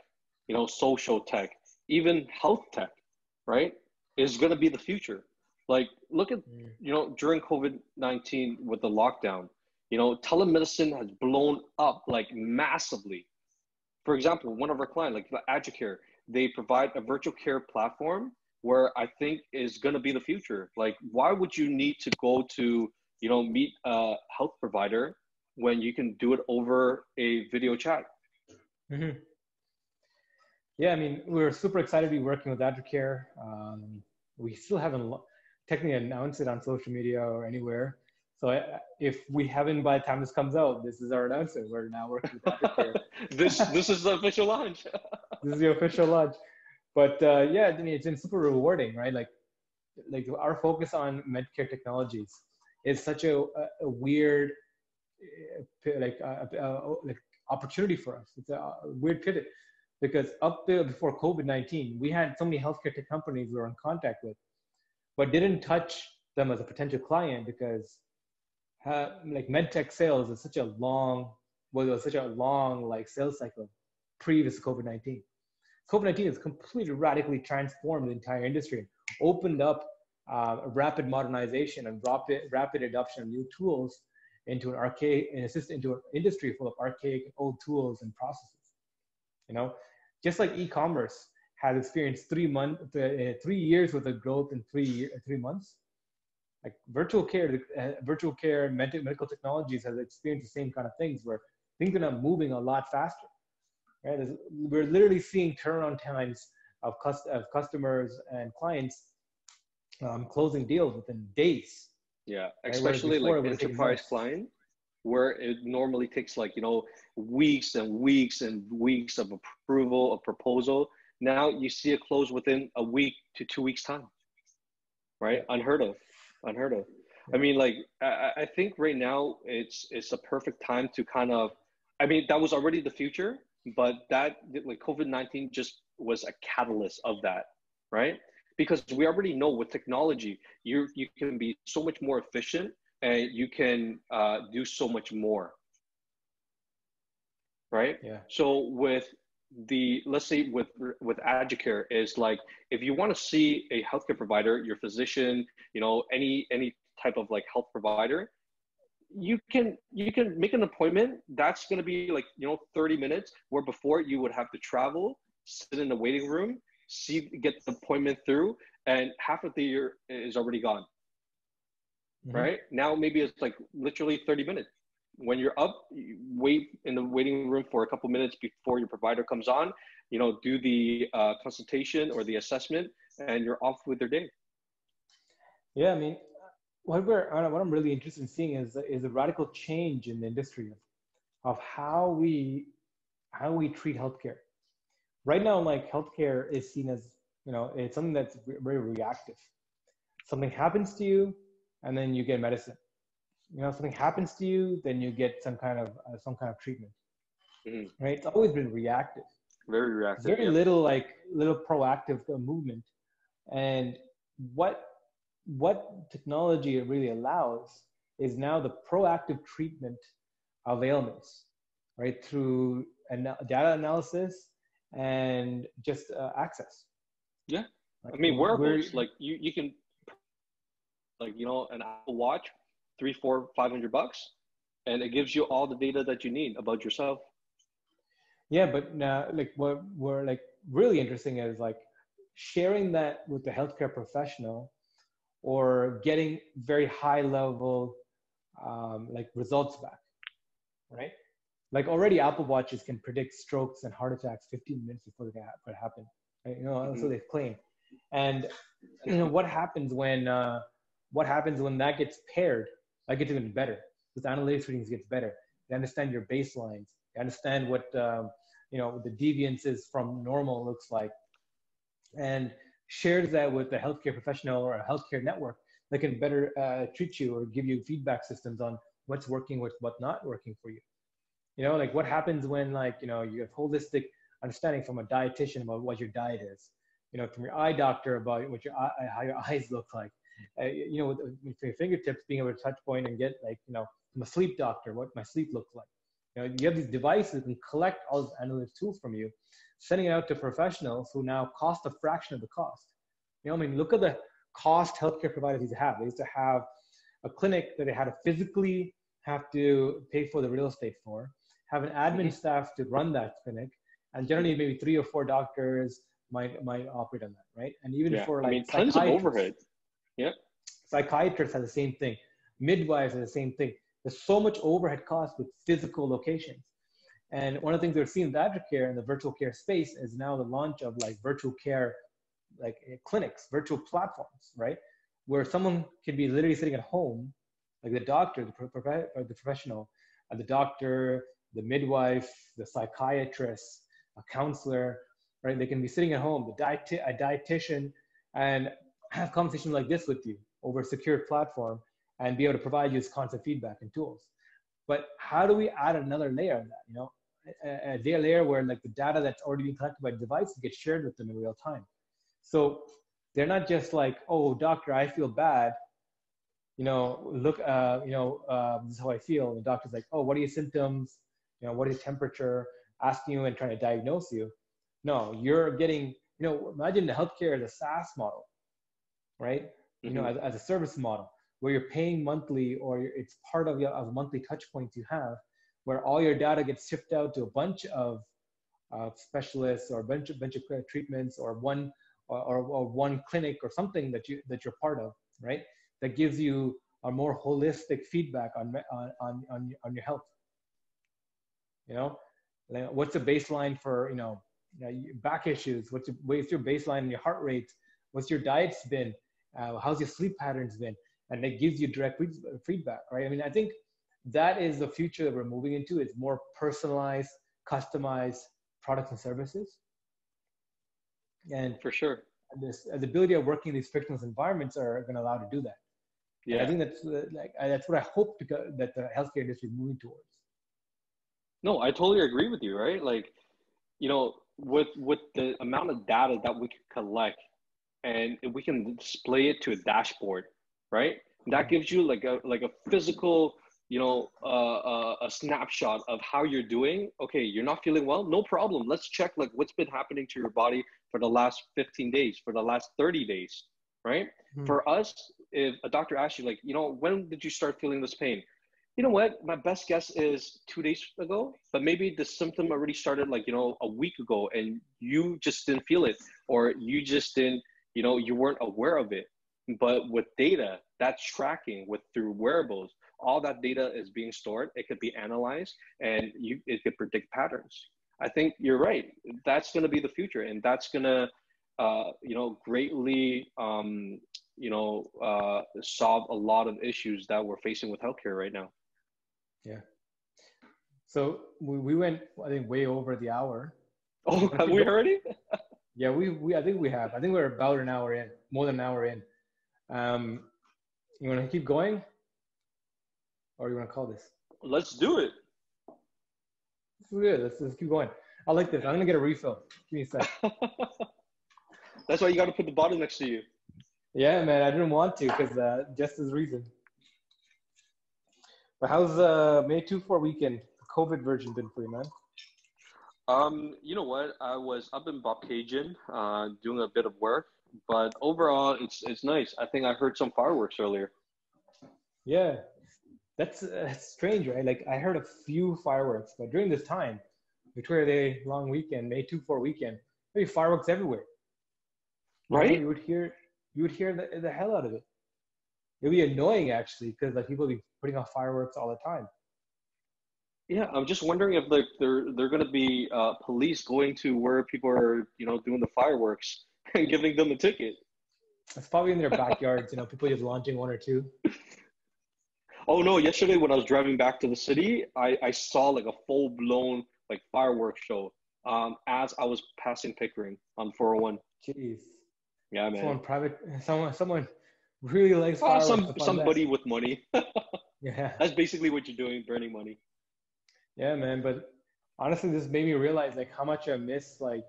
you know, social tech, even health tech, right, is going to be the future. Like, look at, you know, during COVID-19 with the lockdown, you know, telemedicine has blown up like massively. For example, one of our clients, like the AgeCare, they provide a virtual care platform where I think is going to be the future. Like, why would you need to go to, you know, meet a health provider when you can do it over a video chat? Mm-hmm. Yeah, I mean, we're super excited to be working with Adricare. We still haven't technically announced it on social media or anywhere. So if we haven't, by the time this comes out, this is our announcement. We're now working with Adricare. This is the official launch. This is the official launch. But yeah, I mean, it's been super rewarding, right? Like our focus on Medicare technologies is such a weird, like opportunity for us. It's a weird pivot because up there before COVID-19, we had so many healthcare tech companies we were in contact with, but didn't touch them as a potential client because like medtech sales is such a long like sales cycle previous to COVID-19. COVID-19 has completely radically transformed the entire industry, opened up rapid modernization and rapid adoption of new tools into an archaic and assist into an industry full of archaic old tools and processes. You know, just like e-commerce has experienced 3 years worth of growth in 3 months, like virtual care, medical technologies has experienced the same kind of things where things are now moving a lot faster. Right? We're literally seeing turnaround times of customers and clients closing deals within days. Yeah, right? Especially like enterprise client, where it normally takes like, you know, weeks and weeks and weeks of approval, of proposal. Now you see it close within a week to 2 weeks time, right? Yeah. Unheard of. Yeah. I mean, like, I think right now it's a perfect time to kind of, I mean, that was already the future, but that like COVID-19 just was a catalyst of that, right? Because we already know with technology, you can be so much more efficient and you can do so much more, right? Yeah. So with the, let's say with AgeCare is like, if you want to see a healthcare provider, your physician, you know, any type of like health provider, you can make an appointment. That's going to be like, you know, 30 minutes where before you would have to travel, sit in the waiting room, get the appointment through, and half of the year is already gone. Mm-hmm. Right now, maybe it's like literally 30 minutes. when you're up, wait in the waiting room for a couple minutes before your provider comes on, you know, do the consultation or the assessment, and you're off with their day. Yeah, I mean, what I'm really interested in seeing is a radical change in the industry of how we treat healthcare. Right now, like, healthcare is seen as, you know, it's something that's very reactive. Something happens to you, and then you get medicine. You know, something happens to you, then you get some kind of treatment. Mm-hmm. Right? It's always been reactive. Very reactive. Very little proactive movement. And what technology really allows is now the proactive treatment of ailments, right? Through data analysis and just access. Yeah. Like, I mean, wearables, like you can, like, you know, an Apple Watch, $300, $400, $500, and it gives you all the data that you need about yourself. Yeah, but now, like, what we're like really interesting is like sharing that with the healthcare professional, or getting very high level like results back, right? Like, already Apple Watches can predict strokes and heart attacks 15 minutes before they happen, right? You know, mm-hmm. So they claim. And you know what happens when that gets paired? That gets even better. With analytics readings, gets better. They understand your baselines. They understand what you know, the deviances from normal looks like, and shares that with a healthcare professional or a healthcare network that can better treat you or give you feedback systems on what's working, what's not working for you. You know, like, what happens when, like, you know, you have holistic understanding from a dietitian about what your diet is, you know, from your eye doctor about what your how your eyes look like, you know, with your fingertips being able to touch point and get, like, you know, from a sleep doctor what my sleep looks like. You know, you have these devices and collect all these analytic tools from you, sending it out to professionals who now cost a fraction of the cost. You know, I mean, look at the cost healthcare providers used to have. They used to have a clinic that they had to physically have to pay for the real estate for, have an admin staff to run that clinic, and generally maybe 3 or 4 doctors might operate on that, right? And even for, like, I mean, tons of overhead. Yeah. Psychiatrists have the same thing. Midwives are the same thing. There's so much overhead cost with physical locations. And one of the things we're seeing with Adricare and the virtual care space is now the launch of, like, virtual care, like, clinics, virtual platforms, right? Where someone can be literally sitting at home, like the doctor, the professional, the doctor, the midwife, the psychiatrist, a counselor, right? They can be sitting at home, a dietitian, and have conversations like this with you over a secure platform, and be able to provide you with constant feedback and tools. But how do we add another layer of that? You know, a layer where, like, the data that's already being collected by the device gets shared with them in real time. So they're not just like, oh, doctor, I feel bad. You know, look, you know, this is how I feel. And the doctor's like, oh, what are your symptoms? You know, what is your temperature? Asking you and trying to diagnose you. No, you're getting, you know, imagine the healthcare as a SaaS model, right? Mm-hmm. You know, as a service model, where you're paying monthly, or it's part of your monthly touch points you have, where all your data gets shipped out to a bunch of specialists, or a bunch of treatments, or one clinic or something that you're part of, right? That gives you a more holistic feedback on your health. You know, like, what's the baseline for, you know, back issues? What's your baseline in your heart rate? What's your diet's been? How's your sleep patterns been? And it gives you direct feedback, right? I mean, I think that is the future that we're moving into. It's more personalized, customized products and services. And for sure, the ability of working in these frictionless environments are going to allow to do that. Yeah, and I think that's what I hope that the healthcare industry is moving towards. No, I totally agree with you, right? Like, you know, with the amount of data that we can collect, and we can display it to a dashboard, right? That gives you like a physical, you know, a snapshot of how you're doing. Okay, you're not feeling well, no problem. Let's check, like, what's been happening to your body for the last 15 days, for the last 30 days, right? Mm-hmm. For us, if a doctor asks you, like, you know, when did you start feeling this pain? You know what? My best guess is 2 days ago, but maybe the symptom already started, like, you know, a week ago, and you just didn't feel it, or you just didn't, you know, you weren't aware of it. But with data, that's tracking with through wearables. all that data is being stored. It could be analyzed, and it could predict patterns. I think you're right. That's going to be the future, and that's going to, greatly, solve a lot of issues that we're facing with healthcare right now. Yeah. So we went, I think, way over the hour. Oh, have we already? Yeah, we I think we have. I think we're about an hour in, more than an hour in. You want to keep going, or you want to call this? Let's do it. This is good. Let's keep going. I like this. I'm gonna get a refill. Give me a sec. That's why you got to put the bottle next to you. Yeah, man. I didn't want to because just this reason. But how's May 2-4 weekend? COVID version been for you, man? You know what? I was up in Bobcaygeon doing a bit of work, but overall, it's nice. I think I heard some fireworks earlier. Yeah, that's strange, right? Like I heard a few fireworks, but during this time, Victoria Day long weekend, May 2-4 weekend, maybe fireworks everywhere. Right? You would hear the hell out of it. It'd be annoying actually, because like people would be putting off fireworks all the time. Yeah, I'm just wondering if they're going to be police going to where people are, doing the fireworks and giving them a ticket. It's probably in their backyards, people just launching one or two. Oh no! Yesterday when I was driving back to the city, I saw like a full blown like fireworks show as I was passing Pickering on 401. Jeez. Yeah, man. Someone really likes fireworks. Somebody with money. Yeah. That's basically what you're doing, burning money. Yeah, man. But honestly, this made me realize like how much I miss like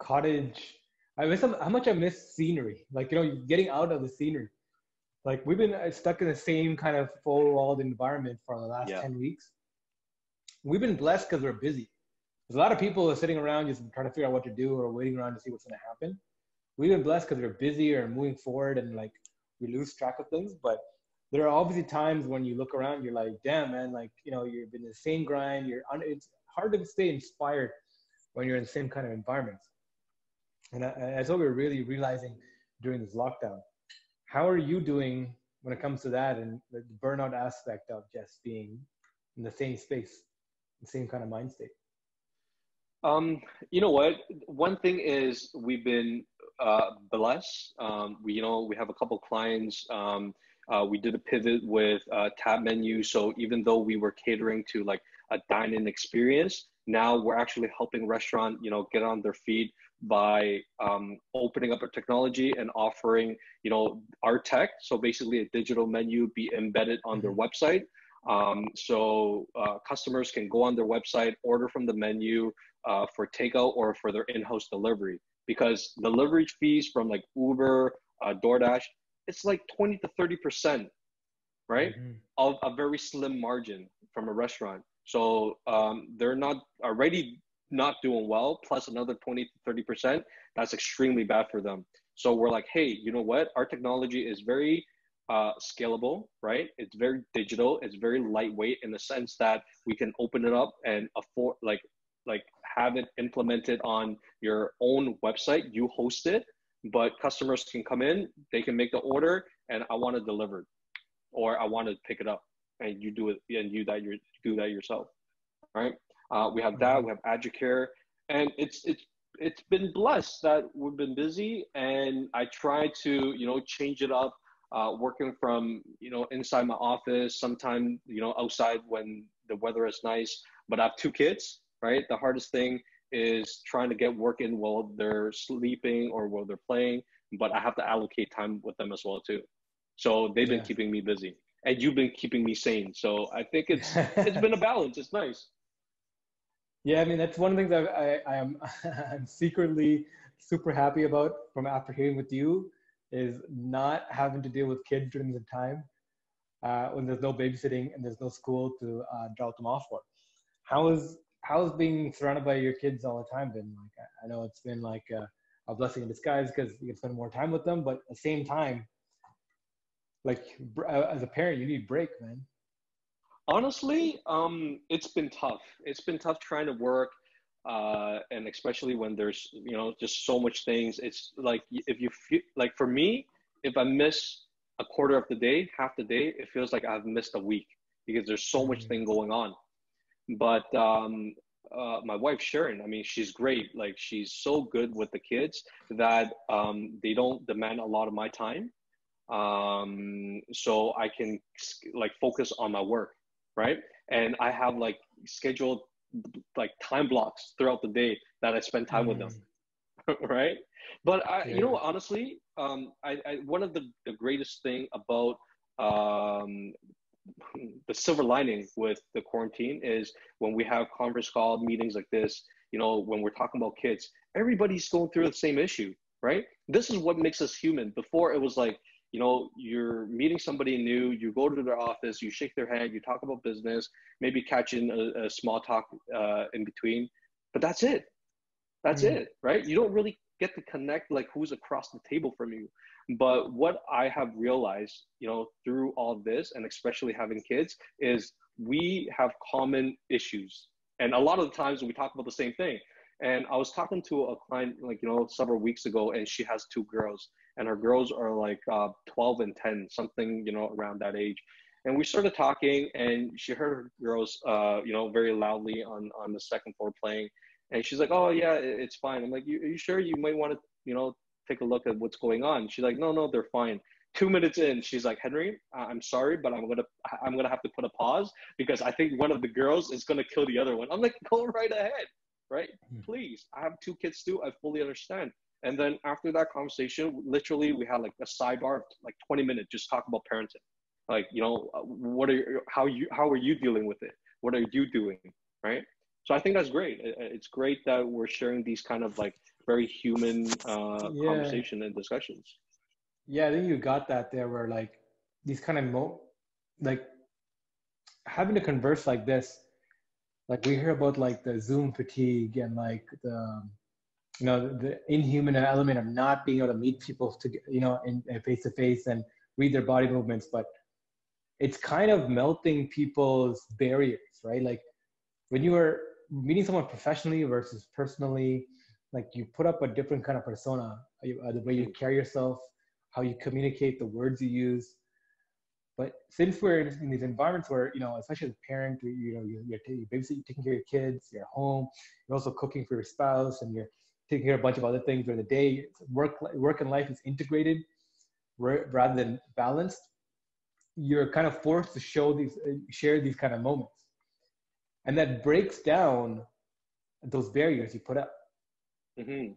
cottage. I miss how much I miss scenery. Like, getting out of the scenery. Like we've been stuck in the same kind of four-walled environment for the last 10 weeks. We've been blessed because we're busy. There's a lot of people are sitting around just trying to figure out what to do or waiting around to see what's going to happen. We've been blessed because we're busy or moving forward and like we lose track of things. But there are obviously times when you look around, you're like, damn, man, like, you've been in the same grind. It's hard to stay inspired when you're in the same kind of environment. And that's what we're really realizing during this lockdown. How are you doing when it comes to that and the burnout aspect of just being in the same space, the same kind of mind state? You know what? One thing is we've been blessed. We have a couple clients. We did a pivot with Tap Menu. So even though we were catering to like a dine-in experience, now we're actually helping restaurant, get on their feet by opening up our technology and offering, our tech. So basically a digital menu be embedded on their website. So customers can go on their website, order from the menu for takeout or for their in-house delivery, because the delivery fees from like Uber, DoorDash, it's like 20 to 30%, right? Mm-hmm. Of a very slim margin from a restaurant. So they're already not doing well, plus another 20 to 30%. That's extremely bad for them. So we're like, hey, you know what? Our technology is very scalable, right? It's very digital. It's very lightweight in the sense that we can open it up and afford, like have it implemented on your own website. You host it. But customers can come in, they can make the order, and I want it delivered, or I want to pick it up, and you do it, and you do that yourself, right? We have that. We have AgeCare, and it's been blessed that we've been busy, and I try to change it up, working from inside my office, sometimes outside when the weather is nice. But I have two kids, right? The hardest thing is trying to get work in while they're sleeping or while they're playing, but I have to allocate time with them as well too. So they've been keeping me busy, and you've been keeping me sane. So I think it's been a balance. It's nice. Yeah, I mean that's one of the things I'm secretly super happy about from after hearing with you is not having to deal with kids during the time when there's no babysitting and there's no school to drop them off for. How's being surrounded by your kids all the time been? Like, I know it's been like a blessing in disguise because you can spend more time with them, but at the same time, like as a parent, you need a break, man. Honestly, it's been tough. It's been tough trying to work. And especially when there's, just so much things, it's like, if you feel like for me, if I miss a quarter of the day, half the day, it feels like I've missed a week because there's so much thing going on. But my wife, Sharon, I mean, she's great. Like, she's so good with the kids that they don't demand a lot of my time. So I can like focus on my work, right? And I have like scheduled like time blocks throughout the day that I spend time with them. Right. But I, you know, honestly, one of the greatest thing about the silver lining with the quarantine is when we have conference call meetings like this, you know, when we're talking about kids, everybody's going through the same issue, right? This is what makes us human. Before it was like, you know, you're meeting somebody new, you go to their office, you shake their hand, you talk about business, maybe catch in a small talk in between, but that's it. That's it, right? You don't really get to connect like who's across the table from you. But what I have realized, you know, through all this and especially having kids is we have common issues. And a lot of the times we talk about the same thing. And I was talking to a client like, you know, several weeks ago, and she has two girls, and her girls are like 12 and 10, something, you know, around that age. And we started talking, and she heard her girls, you know, very loudly on the second floor playing. And she's like, oh, yeah, it's fine. I'm like, are you sure? You might want to, you know, take a look at what's going on. She's like, no, they're fine. 2 minutes in, she's like, Henry, I'm sorry, but I'm gonna have to put a pause because I think one of the girls is gonna kill the other one. I'm like, go right ahead, right? Please, I have two kids too. I fully understand. And then after that conversation, literally, we had like a sidebar, like 20 minutes, just talk about parenting. Like, you know, how are you dealing with it? What are you doing, right? So I think that's great. It's great that we're sharing these kind of like very human conversation and discussions. Yeah, I think you got that there where like these kind of, like having to converse like this, like we hear about like the Zoom fatigue and like the, you know, the inhuman element of not being able to meet people to, you know, in face-to-face and read their body movements, but it's kind of melting people's barriers, right? Like when you were meeting someone professionally versus personally, like you put up a different kind of persona, the way you carry yourself, how you communicate, the words you use. But since we're in these environments where, you know, especially as a parent, you know, you're basically taking care of your kids, you're home, you're also cooking for your spouse, and you're taking care of a bunch of other things during the day. Work and life is integrated rather than balanced. You're kind of forced to share these kind of moments. And that breaks down those barriers you put up. Mm-hmm.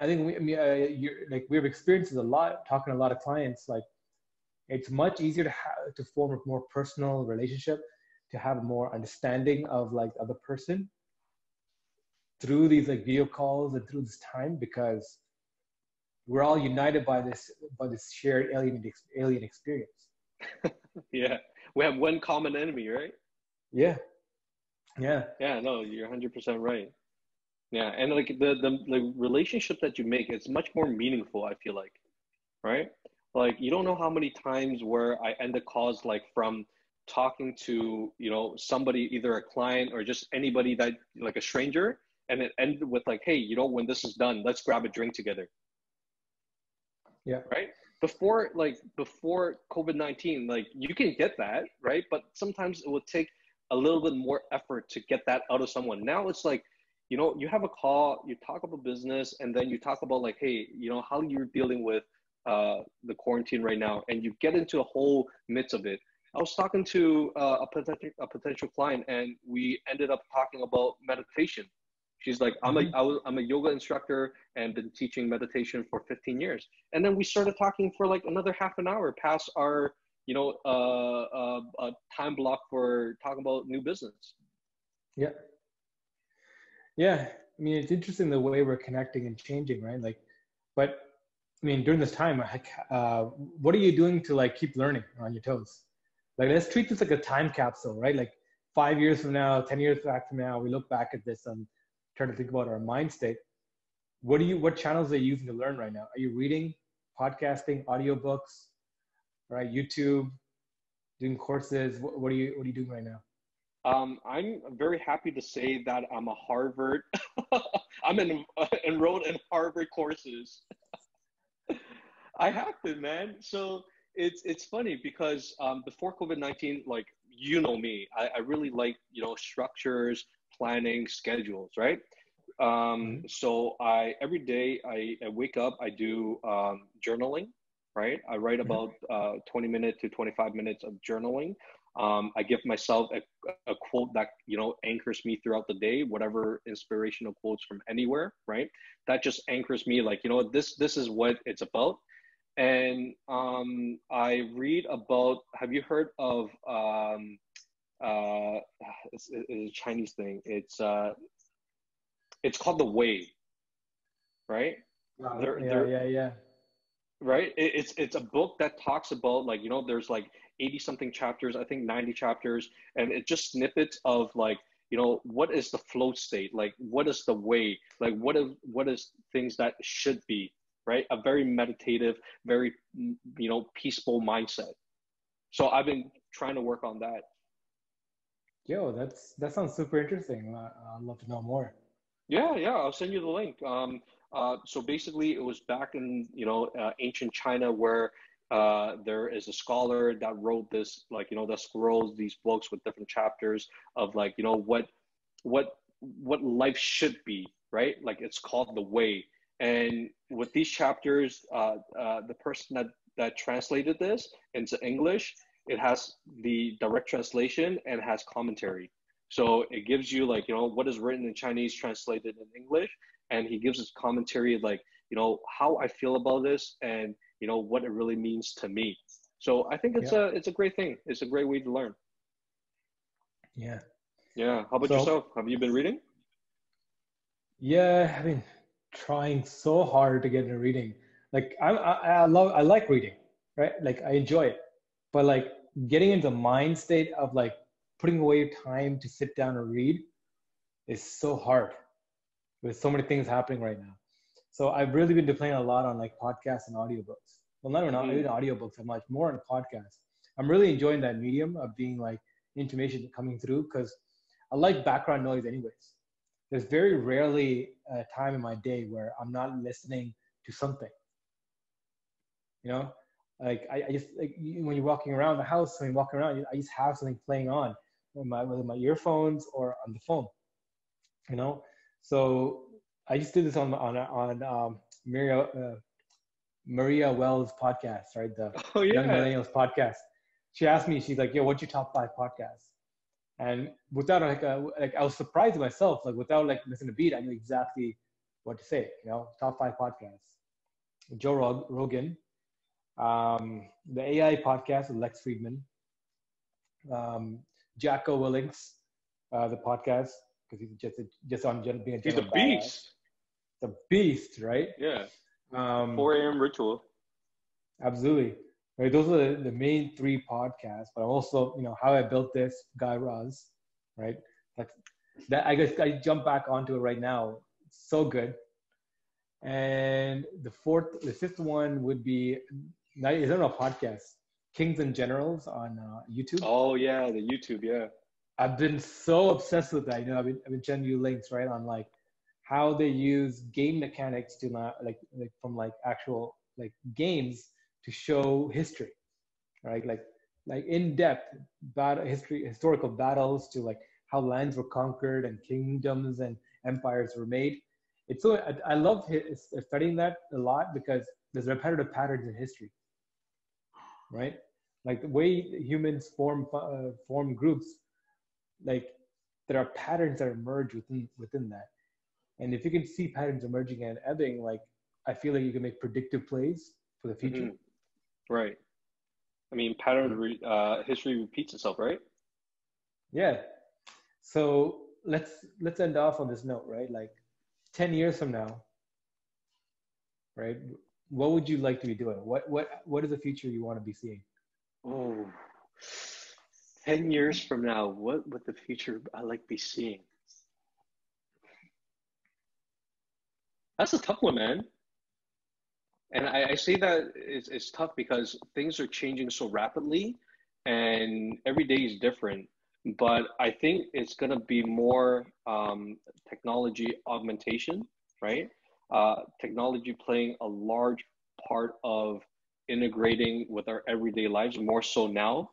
I think we have experiences a lot, talking to a lot of clients, like it's much easier to form a more personal relationship, to have a more understanding of like the other person through these like video calls and through this time, because we're all united by this shared alien experience. Yeah, we have one common enemy, right? Yeah. Yeah, no, you're 100% right. Yeah, and like the relationship that you make, it's much more meaningful, I feel like, right? Like, you don't know how many times where I end the calls like from talking to, you know, somebody, either a client or just anybody that, like a stranger, and it ended with like, hey, you know, when this is done, let's grab a drink together. Yeah. Right? Before COVID-19, like you can get that, right? But sometimes it would take a little bit more effort to get that out of someone. Now it's like, you know, you have a call, you talk about business, and then you talk about like, hey, you know, how you're dealing with the quarantine right now, and you get into a whole midst of it. I was talking to a potential client, and we ended up talking about meditation. She's like, I'm a yoga instructor and been teaching meditation for 15 years. And then we started talking for like another half an hour past our, you know, a time block for talking about new business. Yeah. Yeah. I mean, it's interesting the way we're connecting and changing, right? Like, but I mean, during this time, what are you doing to like keep learning on your toes? Like, let's treat this like a time capsule, right? Like 5 years from now, 10 years back from now, we look back at this and try to think about our mind state. What channels are you using to learn right now? Are you reading, podcasting, audiobooks? Right, YouTube, doing courses. What are you doing right now? I'm very happy to say that I'm a Harvard. I'm enrolled in Harvard courses. I have to, man. So It's funny because before COVID-19, like, you know me, I really like, you know, structures, planning, schedules, right? So every day I wake up, I do journaling, right? I write about 20 minutes to 25 minutes of journaling. I give myself a quote that, you know, anchors me throughout the day, whatever inspirational quotes from anywhere, right? That just anchors me, like, you know, this is what it's about. And I read about, have you heard of, it's a Chinese thing. It's called The Way, right? Wow. Yeah. Right. It's a book that talks about, like, you know, there's like 80 something chapters, I think 90 chapters. And it's just snippets of, like, you know, what is the flow state? Like, what is the way? Like, what is things that should be, right? A very meditative, very, you know, peaceful mindset. So I've been trying to work on that. Yo, that sounds super interesting. I'd love to know more. Yeah. I'll send you the link. So basically it was back in, you know, ancient China where there is a scholar that wrote this, like, you know, that scrolls these books with different chapters of, like, you know, what life should be, right? Like, it's called The Way. And with these chapters, the person that translated this into English, it has the direct translation and has commentary. So it gives you, like, you know, what is written in Chinese translated in English. And he gives us commentary, like, you know, how I feel about this and, you know, what it really means to me. So I think it's a great thing. It's a great way to learn. Yeah. Yeah. How about yourself? Have you been reading? Yeah. I mean, trying so hard to get into reading. Like, I like reading, right? Like, I enjoy it, but, like, getting into the mind state of, like, putting away time to sit down and read is so hard with so many things happening right now. So I've really been deploying a lot on, like, podcasts and audiobooks. Well, not even audiobooks that much, more on podcasts. I'm really enjoying that medium of being, like, information coming through, because I like background noise anyways. There's very rarely a time in my day where I'm not listening to something, you know? Like, I just, like, when you're walking around the house, I just have something playing on, with my earphones or on the phone, you know? So I just did this on Maria Wells' podcast, right? The Young Millennials podcast. She asked me, she's like, "Yo, what's your top 5 podcasts?" And without, like, I was surprised at myself, like, without, like, missing a beat, I knew exactly what to say. You know, top 5 podcasts: Joe Rogan, the AI podcast with Lex Friedman, Jocko Willink's the podcast. Because he's just on being a he's a beast. Badass. The beast, right? Yeah. 4 a.m. ritual. Absolutely. Right. Those are the main 3 podcasts. But also, you know, How I Built This, Guy Raz, right? Like that. I guess I jump back onto it right now. It's so good. And the 5th one would be, I don't know, podcast Kings and Generals on YouTube. Oh yeah, the YouTube, yeah. I've been so obsessed with that. You know, I've been sending you links, right, on, like, how they use game mechanics to not, like from, like, actual, like, games to show history, right? Like in-depth historical battles to, like, how lands were conquered and kingdoms and empires were made. It's so I love studying that a lot because there's repetitive patterns in history, right? Like the way humans form groups. Like there are patterns that emerge within that, and if you can see patterns emerging and ebbing, like I feel like you can make predictive plays for the future. Mm-hmm. Right. I mean, history repeats itself, right? Yeah. So let's end off on this note, right? Like 10 years from now, right? What would you like to be doing? What is the future you want to be seeing? Oh. 10 years from now, what would the future I like be seeing? That's a tough one, man. And I say that it's tough because things are changing so rapidly and every day is different. But I think it's going to be more technology augmentation, right? Technology playing a large part of integrating with our everyday lives more so now.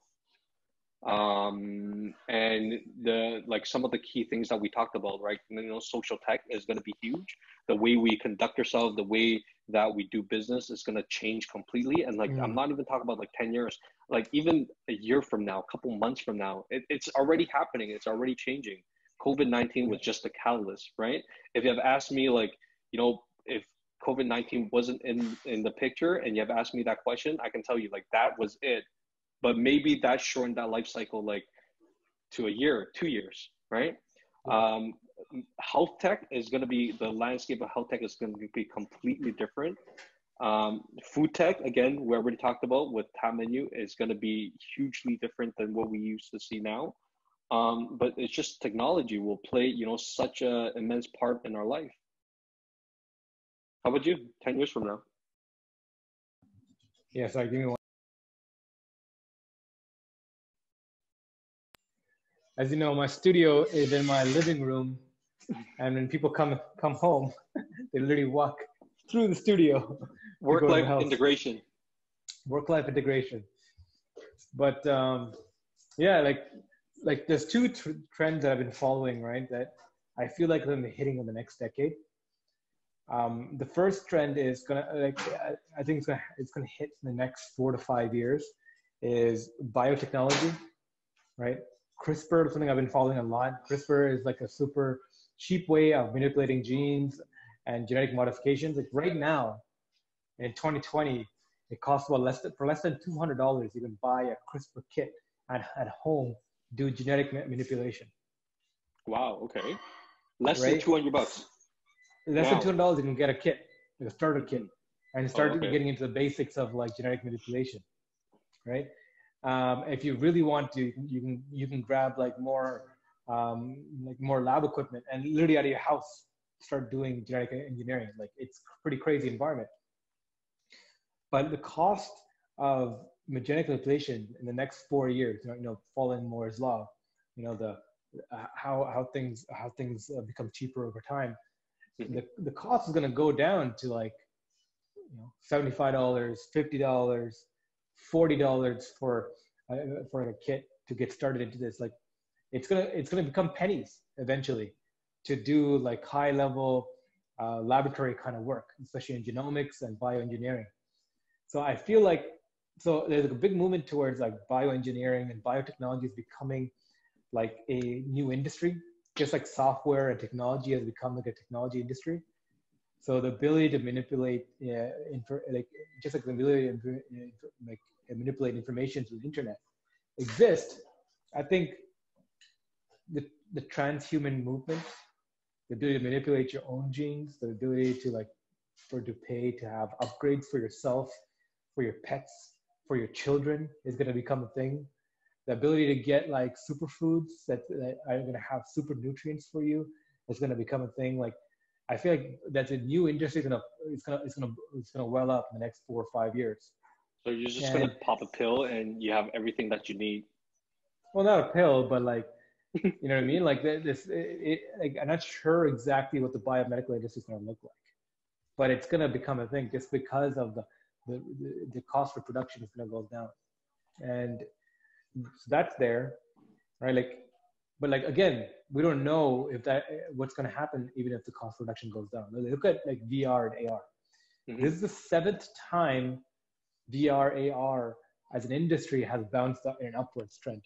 And some of the key things that we talked about, right? You know, social tech is going to be huge. The way we conduct ourselves, the way that we do business is going to change completely. And I'm not even talking about 10 years, even a year from now, a couple months from now, it's already happening. It's already changing. COVID-19 was just a catalyst, right? If you have asked me, if COVID-19 wasn't in the picture and you have asked me that question, I can tell you that was it. But maybe that shortened that life cycle to a year, 2 years, right? Health tech is going to be, the landscape of health tech is going to be completely different. Food tech, again, we already talked about with Tap Menu, is going to be hugely different than what we used to see now. But it's just technology will play, such an immense part in our life. How about you, 10 years from now? Yeah, sorry, give me one. As you know, my studio is in my living room, and when people come home, they literally walk through the studio. Work-life integration. Work-life integration. But yeah, there's two trends that I've been following, right? That I feel like they're hitting in the next decade. The first trend is gonna, I think it's gonna hit in the next 4 to 5 years, is biotechnology, right? CRISPR is something I've been following a lot. CRISPR is a super cheap way of manipulating genes and genetic modifications. Right now, in 2020, it costs about less than $200. You can buy a CRISPR kit at home, do genetic manipulation. Wow. Okay. Less than $200. Less than $200, you can get a kit, a starter kit, and start getting into the basics of genetic manipulation, right? If you really want to, you can grab more lab equipment and literally out of your house start doing genetic engineering. It's a pretty crazy environment. But the cost of genetic manipulation in the next 4 years, following Moore's law, how things become cheaper over time. The cost is going to go down to $75, $50. $40 for a kit to get started into this. It's gonna become pennies eventually to do high level laboratory kind of work, especially in genomics and bioengineering. So I feel there's a big movement towards bioengineering and biotechnology is becoming a new industry, just like software and technology has become a technology industry. So the ability to manipulate, the ability to manipulate information through the internet exists. I think the transhuman movement, the ability to manipulate your own genes, the ability to to pay to have upgrades for yourself, for your pets, for your children is going to become a thing. The ability to get superfoods that are going to have super nutrients for you is going to become a thing. I feel that's a new industry. It's gonna well up in the next 4 or 5 years. So you're just gonna pop a pill and you have everything that you need. Well, not a pill, but you know what I mean. I'm not sure exactly what the biomedical industry is gonna look like, but it's gonna become a thing just because of the cost for production is gonna go down, and so that's there, right? But again, we don't know what's going to happen even if the cost reduction goes down. Look at VR and AR. Mm-hmm. This is the 7th time VR, AR as an industry has bounced up in an upwards trend,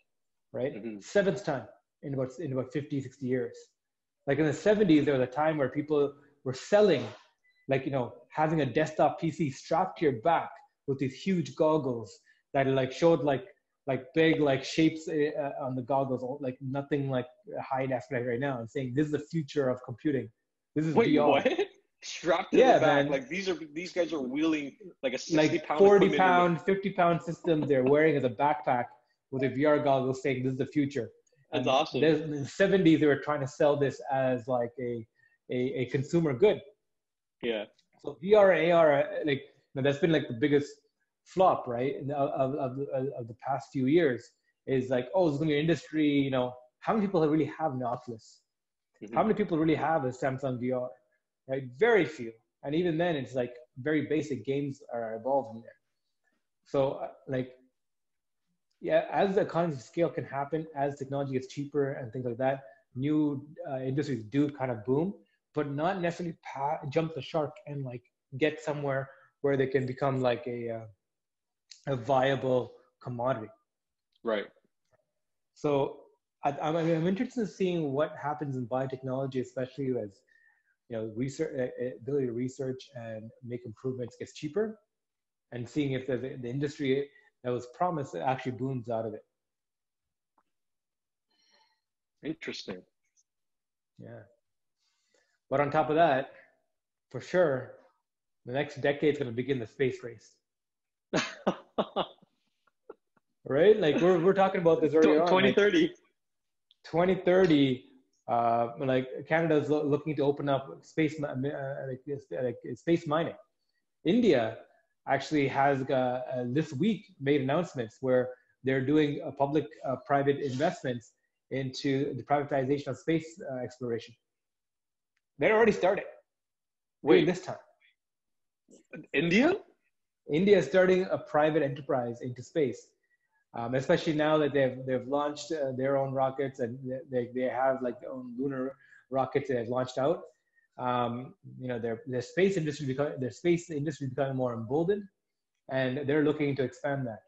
right? Mm-hmm. 7th time in about 50, 60 years. In the 70s, there was a time where people were selling, having a desktop PC strapped to your back with these huge goggles that showed big shapes on the goggles, nothing high in aspect right now, and saying this is the future of computing. This is VR. What? Strapped to the back, man. These guys are wheeling a 60-pound, 40-pound, 50-pound system they're wearing as a backpack with a VR goggle, saying this is the future. That's awesome. In the 70s, they were trying to sell this as a consumer good. Yeah. So VR, AR, that's been the biggest flop, right, of the past few years, is it's going to be an industry, how many people really have an Oculus? Mm-hmm. How many people really have a Samsung VR, right? Very few. And even then, it's very basic games are involved in there. So like, yeah, as the economies of scale can happen, as technology gets cheaper and things like that, new industries do kind of boom, but not necessarily jump the shark and like get somewhere where they can become like a viable commodity. Right. So I'm interested in seeing what happens in biotechnology, especially as, you know, research, ability to research and make improvements gets cheaper, and seeing if the industry that was promised actually booms out of it. Interesting. Yeah. But on top of that, for sure, the next decade is going to begin the space race. Right? Like we're talking about this earlier on. 2030. Like, 2030, like Canada's looking to open up space, like space mining. India actually has this week made announcements where they're doing a public private investments into the privatization of space exploration. They already started. Wait, this time. India? India is starting a private enterprise into space, especially now that they've launched their own rockets, and they have like their own lunar rockets that have launched out. You know, their space industry becoming more emboldened, and they're looking to expand that.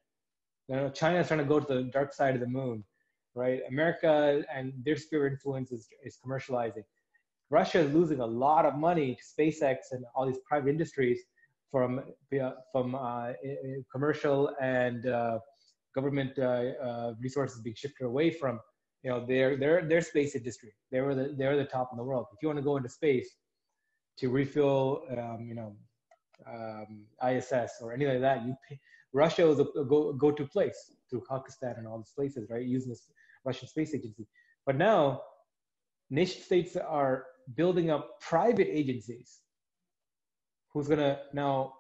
You know, China's trying to go to the dark side of the moon, right? America and their sphere of influence is commercializing. Russia is losing a lot of money to SpaceX and all these private industries from commercial and government resources being shifted away from, you know, their space industry. They were the top in the world. If you want to go into space to refuel, you know, ISS or anything like that, Russia was a go-to place through Kazakhstan and all these places, right? Using this Russian space agency. But now, nation states are building up private agencies who's going to now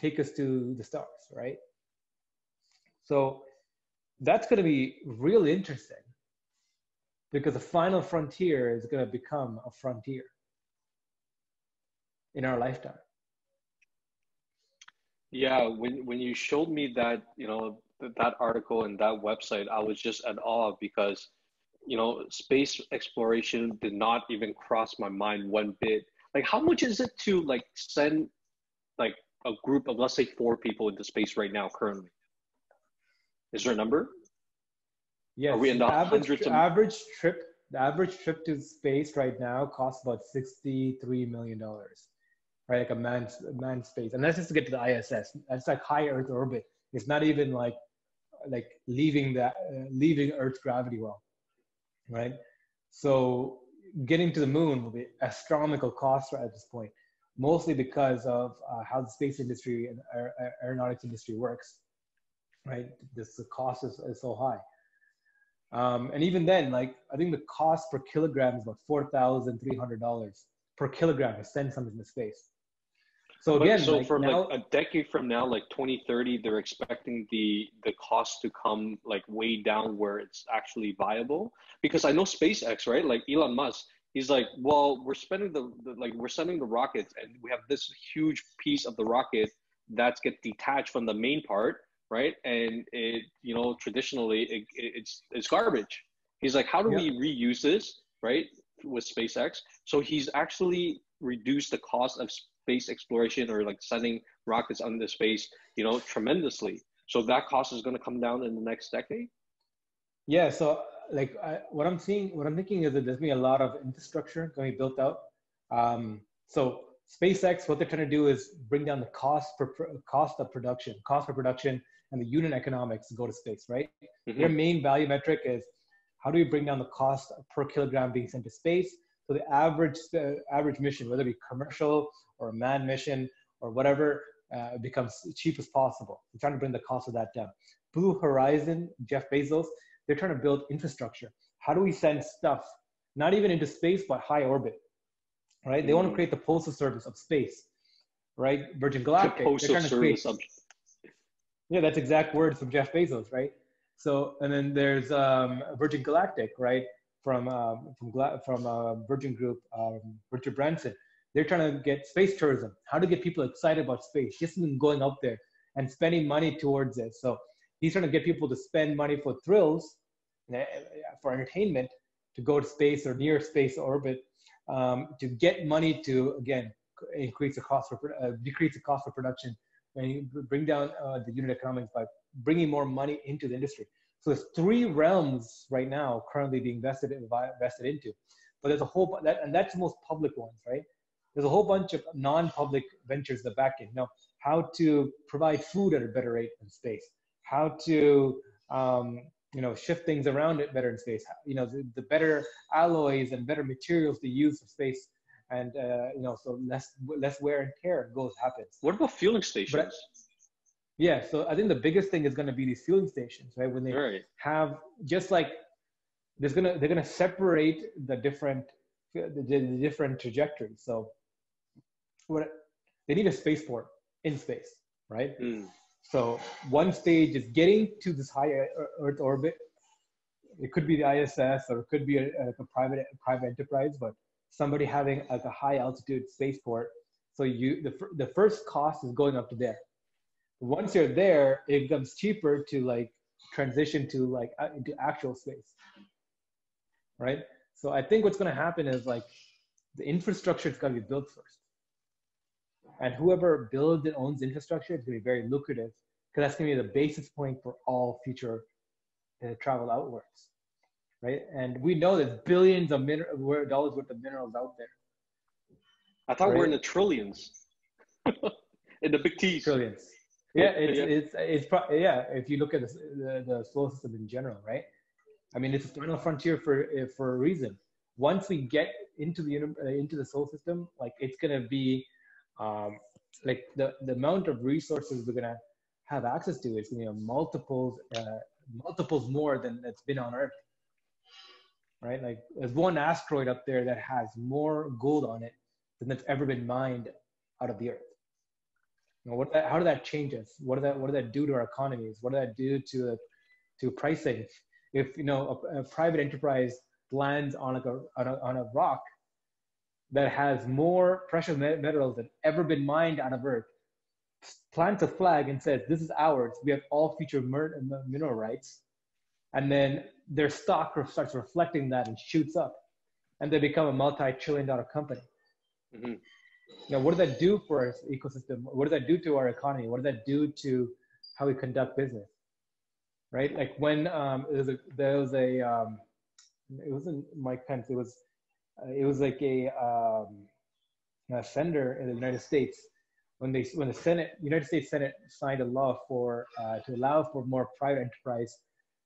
take us to the stars, right? So that's going to be really interesting, because the final frontier is going to become a frontier in our lifetime. Yeah, when you showed me that, you know, that article and that website, I was just in awe, because, you know, space exploration did not even cross my mind one bit. Like, how much is it to like send like a group of, let's say, 4 people into space right now currently? Is there a number? Yes. Are we in the hundreds? The average trip to space right now costs about $63 million, right? Like a manned space, and that's just to get to the ISS. That's like high Earth orbit. It's not even like leaving Earth's gravity well, right? So getting to the moon will be astronomical cost at this point, mostly because of how the space industry and aeronautics industry works. Right, the cost is so high, and even then, like I think the cost per kilogram is about $4,300 per kilogram to send something to space. So again, so like from now, like a decade from now, like 2030, they're expecting the cost to come like way down where it's actually viable. Because I know SpaceX, right? Like Elon Musk, he's like, well, we're spending we're sending the rockets, and we have this huge piece of the rocket that's get detached from the main part. Right, and it, you know, traditionally it's garbage. He's like, how do we reuse this, right, with SpaceX? So he's actually reduced the cost of space exploration, or like sending rockets into space, you know, tremendously. So that cost is going to come down in the next decade. Yeah. So like what I'm thinking is that there's going to be a lot of infrastructure going to be built out. So SpaceX, what they're trying to do is bring down the cost per production. And the unit economics go to space, right? Mm-hmm. Their main value metric is how do we bring down the cost per kilogram being sent to space? So the average mission, whether it be commercial or a manned mission or whatever, becomes cheap as possible. They're trying to bring the cost of that down. Blue Horizon, Jeff Bezos, they're trying to build infrastructure. How do we send stuff, not even into space, but high orbit, right? Mm-hmm. They want to create the postal service of space, right? Virgin Galactic, the postal service of space. Yeah, that's exact words from Jeff Bezos, right? So, and then there's Virgin Galactic, right? From Virgin Group, Richard Branson. They're trying to get space tourism. How to get people excited about space, just going out there and spending money towards it. So he's trying to get people to spend money for thrills, for entertainment, to go to space or near space orbit, to get money to, again, increase the cost for, decrease the cost of production, and you bring down the unit economics by bringing more money into the industry. So there's three realms right now currently being invested into, but there's a whole, and that's the most public ones, right? There's a whole bunch of non-public ventures that back in. You know, how to provide food at a better rate in space, how to, you know, shift things around it better in space, you know, the better alloys and better materials to use for space. And, you know, so less wear and tear goes happens. What about fueling stations? But, yeah, so I think the biggest thing is going to be these fueling stations, right? When they have, just like, they're going to separate the different trajectories. So they need a spaceport in space, right? Mm. So one stage is getting to this high Earth orbit. It could be the ISS, or it could be a private enterprise, but somebody having like a high altitude spaceport. So the first cost is going up to there. Once you're there, it becomes cheaper to like transition to like into actual space, right? So I think what's going to happen is like the infrastructure is going to be built first, and whoever builds and owns infrastructure is going to be very lucrative, because that's going to be the basis point for all future travel outwards. Right, and we know there's billions of dollars worth of minerals out there. I thought we're in the trillions, in the big T's. Trillions. Yeah, it's if you look at the solar system in general, right? I mean, it's the final frontier for a reason. Once we get into the solar system, like it's gonna be, like the amount of resources we're gonna have access to is gonna be multiples more than that's been on Earth. Right, like there's one asteroid up there that has more gold on it than that's ever been mined out of the Earth. You know, how did that change us? What did that do to our economies? What did that do to pricing? If you know a private enterprise lands on like on a rock that has more precious metals than ever been mined out of Earth, plants a flag and says, "This is ours. We have all future mineral rights," and then their stock starts reflecting that and shoots up, and they become a multi-trillion-dollar company. Mm-hmm. Now, what does that do for our ecosystem? What does that do to our economy? What does that do to how we conduct business? Right? Like when it wasn't Mike Pence. It was like a senator in the United States when the United States Senate signed a law for to allow for more private enterprise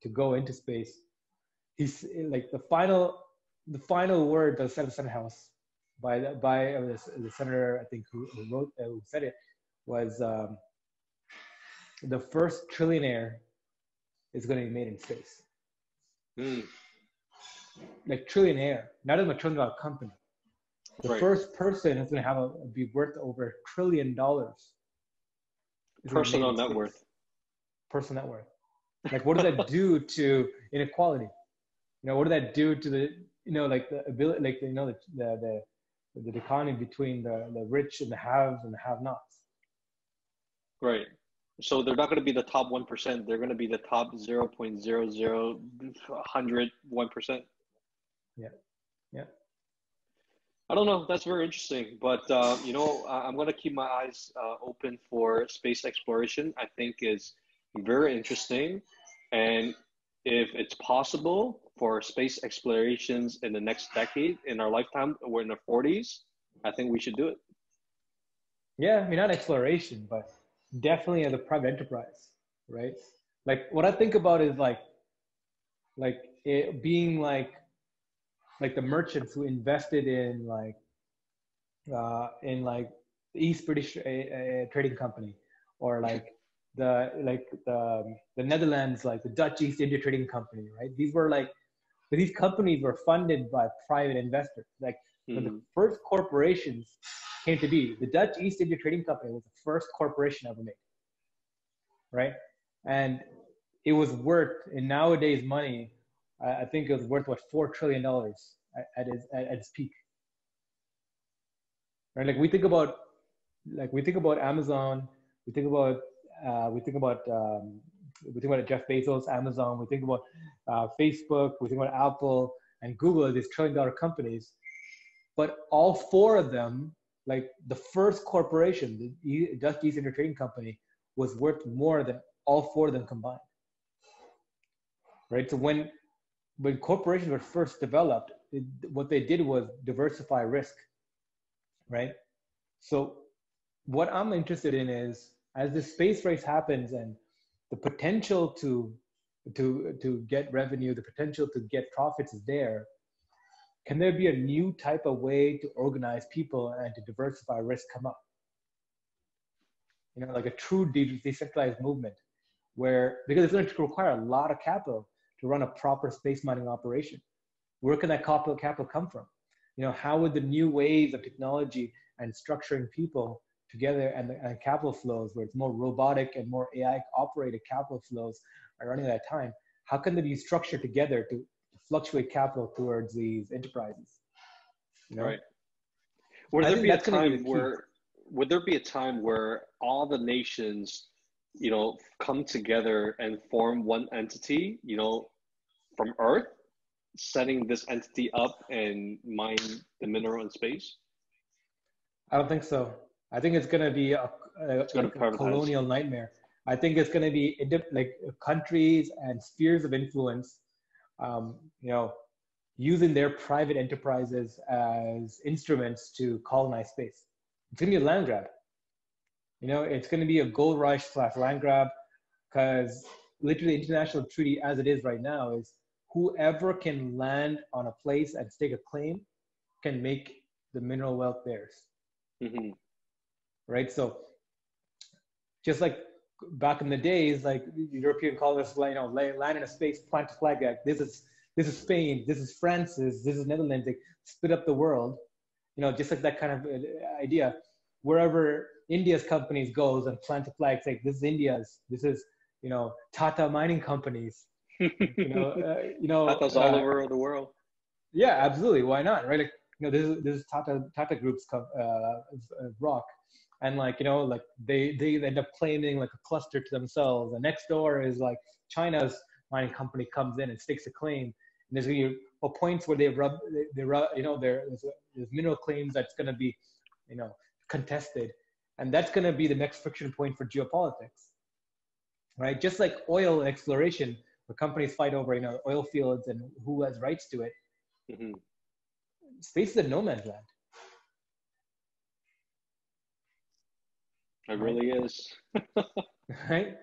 to go into space. He's like the final word of the Senate House by the senator, I think, who said it, was the first trillionaire is going to be made in space. Mm. Like trillionaire, not even a trillion-dollar company. The first person is going to have be worth over $1 trillion. Personal net worth. Personal net worth. Like, what does that do to inequality? You know, what does that do to the, you know, like the ability, like, you know, the dichotomy between the rich and the haves and the have-nots? Right. So they're not going to be the top 1%. They're going to be the top 0.001%. Yeah. Yeah. I don't know. That's very interesting. But, you know, I'm going to keep my eyes open for space exploration. I think is very interesting, and if it's possible for space explorations in the next decade, in our lifetime, we're in the 40s, I think we should do it. Yeah, I mean, not exploration, but definitely as a private enterprise, right? Like what I think about is like it being like the merchants who invested in like the East British Trading Company, or like the Netherlands, like the Dutch East India Trading Company, right? These companies were funded by private investors. Like when the first corporations came to be, the Dutch East India Trading Company was the first corporation ever made, right? And it was worth, in nowadays money, I think it was worth what, $4 trillion at its peak, right? Like we think about Amazon, we think about we think about Jeff Bezos, Amazon, we think about Facebook, we think about Apple and Google, these trillion-dollar companies. But all four of them, like the first corporation, the Dutch East India Trading Company, was worth more than all four of them combined. Right? So when corporations were first developed, what they did was diversify risk. Right? So what I'm interested in is, as the space race happens and the potential to get revenue, the potential to get profits is there, can there be a new type of way to organize people and to diversify risk come up? You know, like a true decentralized movement where, because it's going to require a lot of capital to run a proper space mining operation. Where can that capital come from? You know, how would the new ways of technology and structuring people together and capital flows, where it's more robotic and more AI operated capital flows are running at a time, how can they be structured together to fluctuate capital towards these enterprises? You know? Right. Would there be a time where all the nations, you know, come together and form one entity, you know, from Earth, setting this entity up and mine the mineral in space? I don't think so. I think it's going to be a colonial nightmare. I think it's going to be like countries and spheres of influence, you know, using their private enterprises as instruments to colonize space. It's going to be a land grab. You know, it's going to be a gold rush / land grab, because literally international treaty as it is right now is whoever can land on a place and stake a claim can make the mineral wealth theirs. Mm-hmm. Right? So just like back in the days, like European colonists, you know, land in a space, plant a flag, like this is Spain, this is France, this is Netherlands, they split up the world, you know, just like that kind of idea. Wherever India's companies goes and plant a flag, like this is India's, this is, you know, Tata mining companies, Tata's all over the world. Yeah, absolutely. Why not? Right? Like, you know, this is Tata Group's rock. And like, you know, like they end up claiming like a cluster to themselves. And next door is like China's mining company comes in and stakes a claim. And there's going to be points where they rub, you know, there's mineral claims that's going to be, you know, contested. And that's going to be the next friction point for geopolitics, right? Just like oil and exploration, where companies fight over, you know, oil fields and who has rights to it. Mm-hmm. Space is a no man's land. It really is. Right?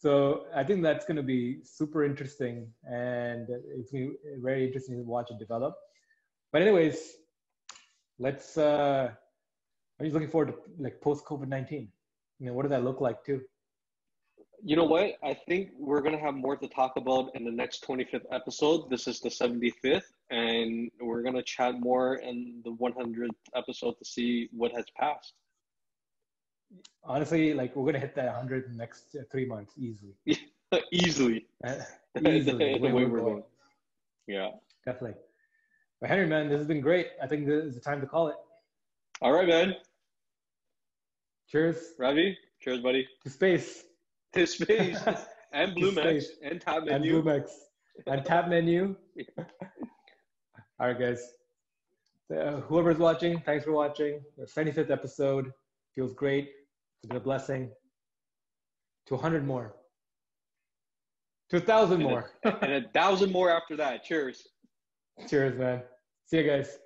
So I think that's going to be super interesting, and it's going to be very interesting to watch it develop. But anyways, let's, I'm just looking forward to like post COVID-19. You know, what does that look like too? You know what? I think we're going to have more to talk about in the next 25th episode. This is the 75th, and we're going to chat more in the 100th episode to see what has passed. Honestly, like, we're gonna hit that 100 in the next 3 months easily. Easily. Easily. The way we're going. Yeah. Definitely. But Henry, man, this has been great. I think this is the time to call it. All right, man. Cheers. Ravi. Cheers, buddy. To space. To space. And Blue Max. And Tap Menu. And Blue Max. And Tap Menu. All right, guys. Whoever's watching, thanks for watching. The 75th episode. Feels great. It's been a blessing. To 100 more. To 1,000 more. And 1,000 more after that. Cheers. Cheers, man. See you guys.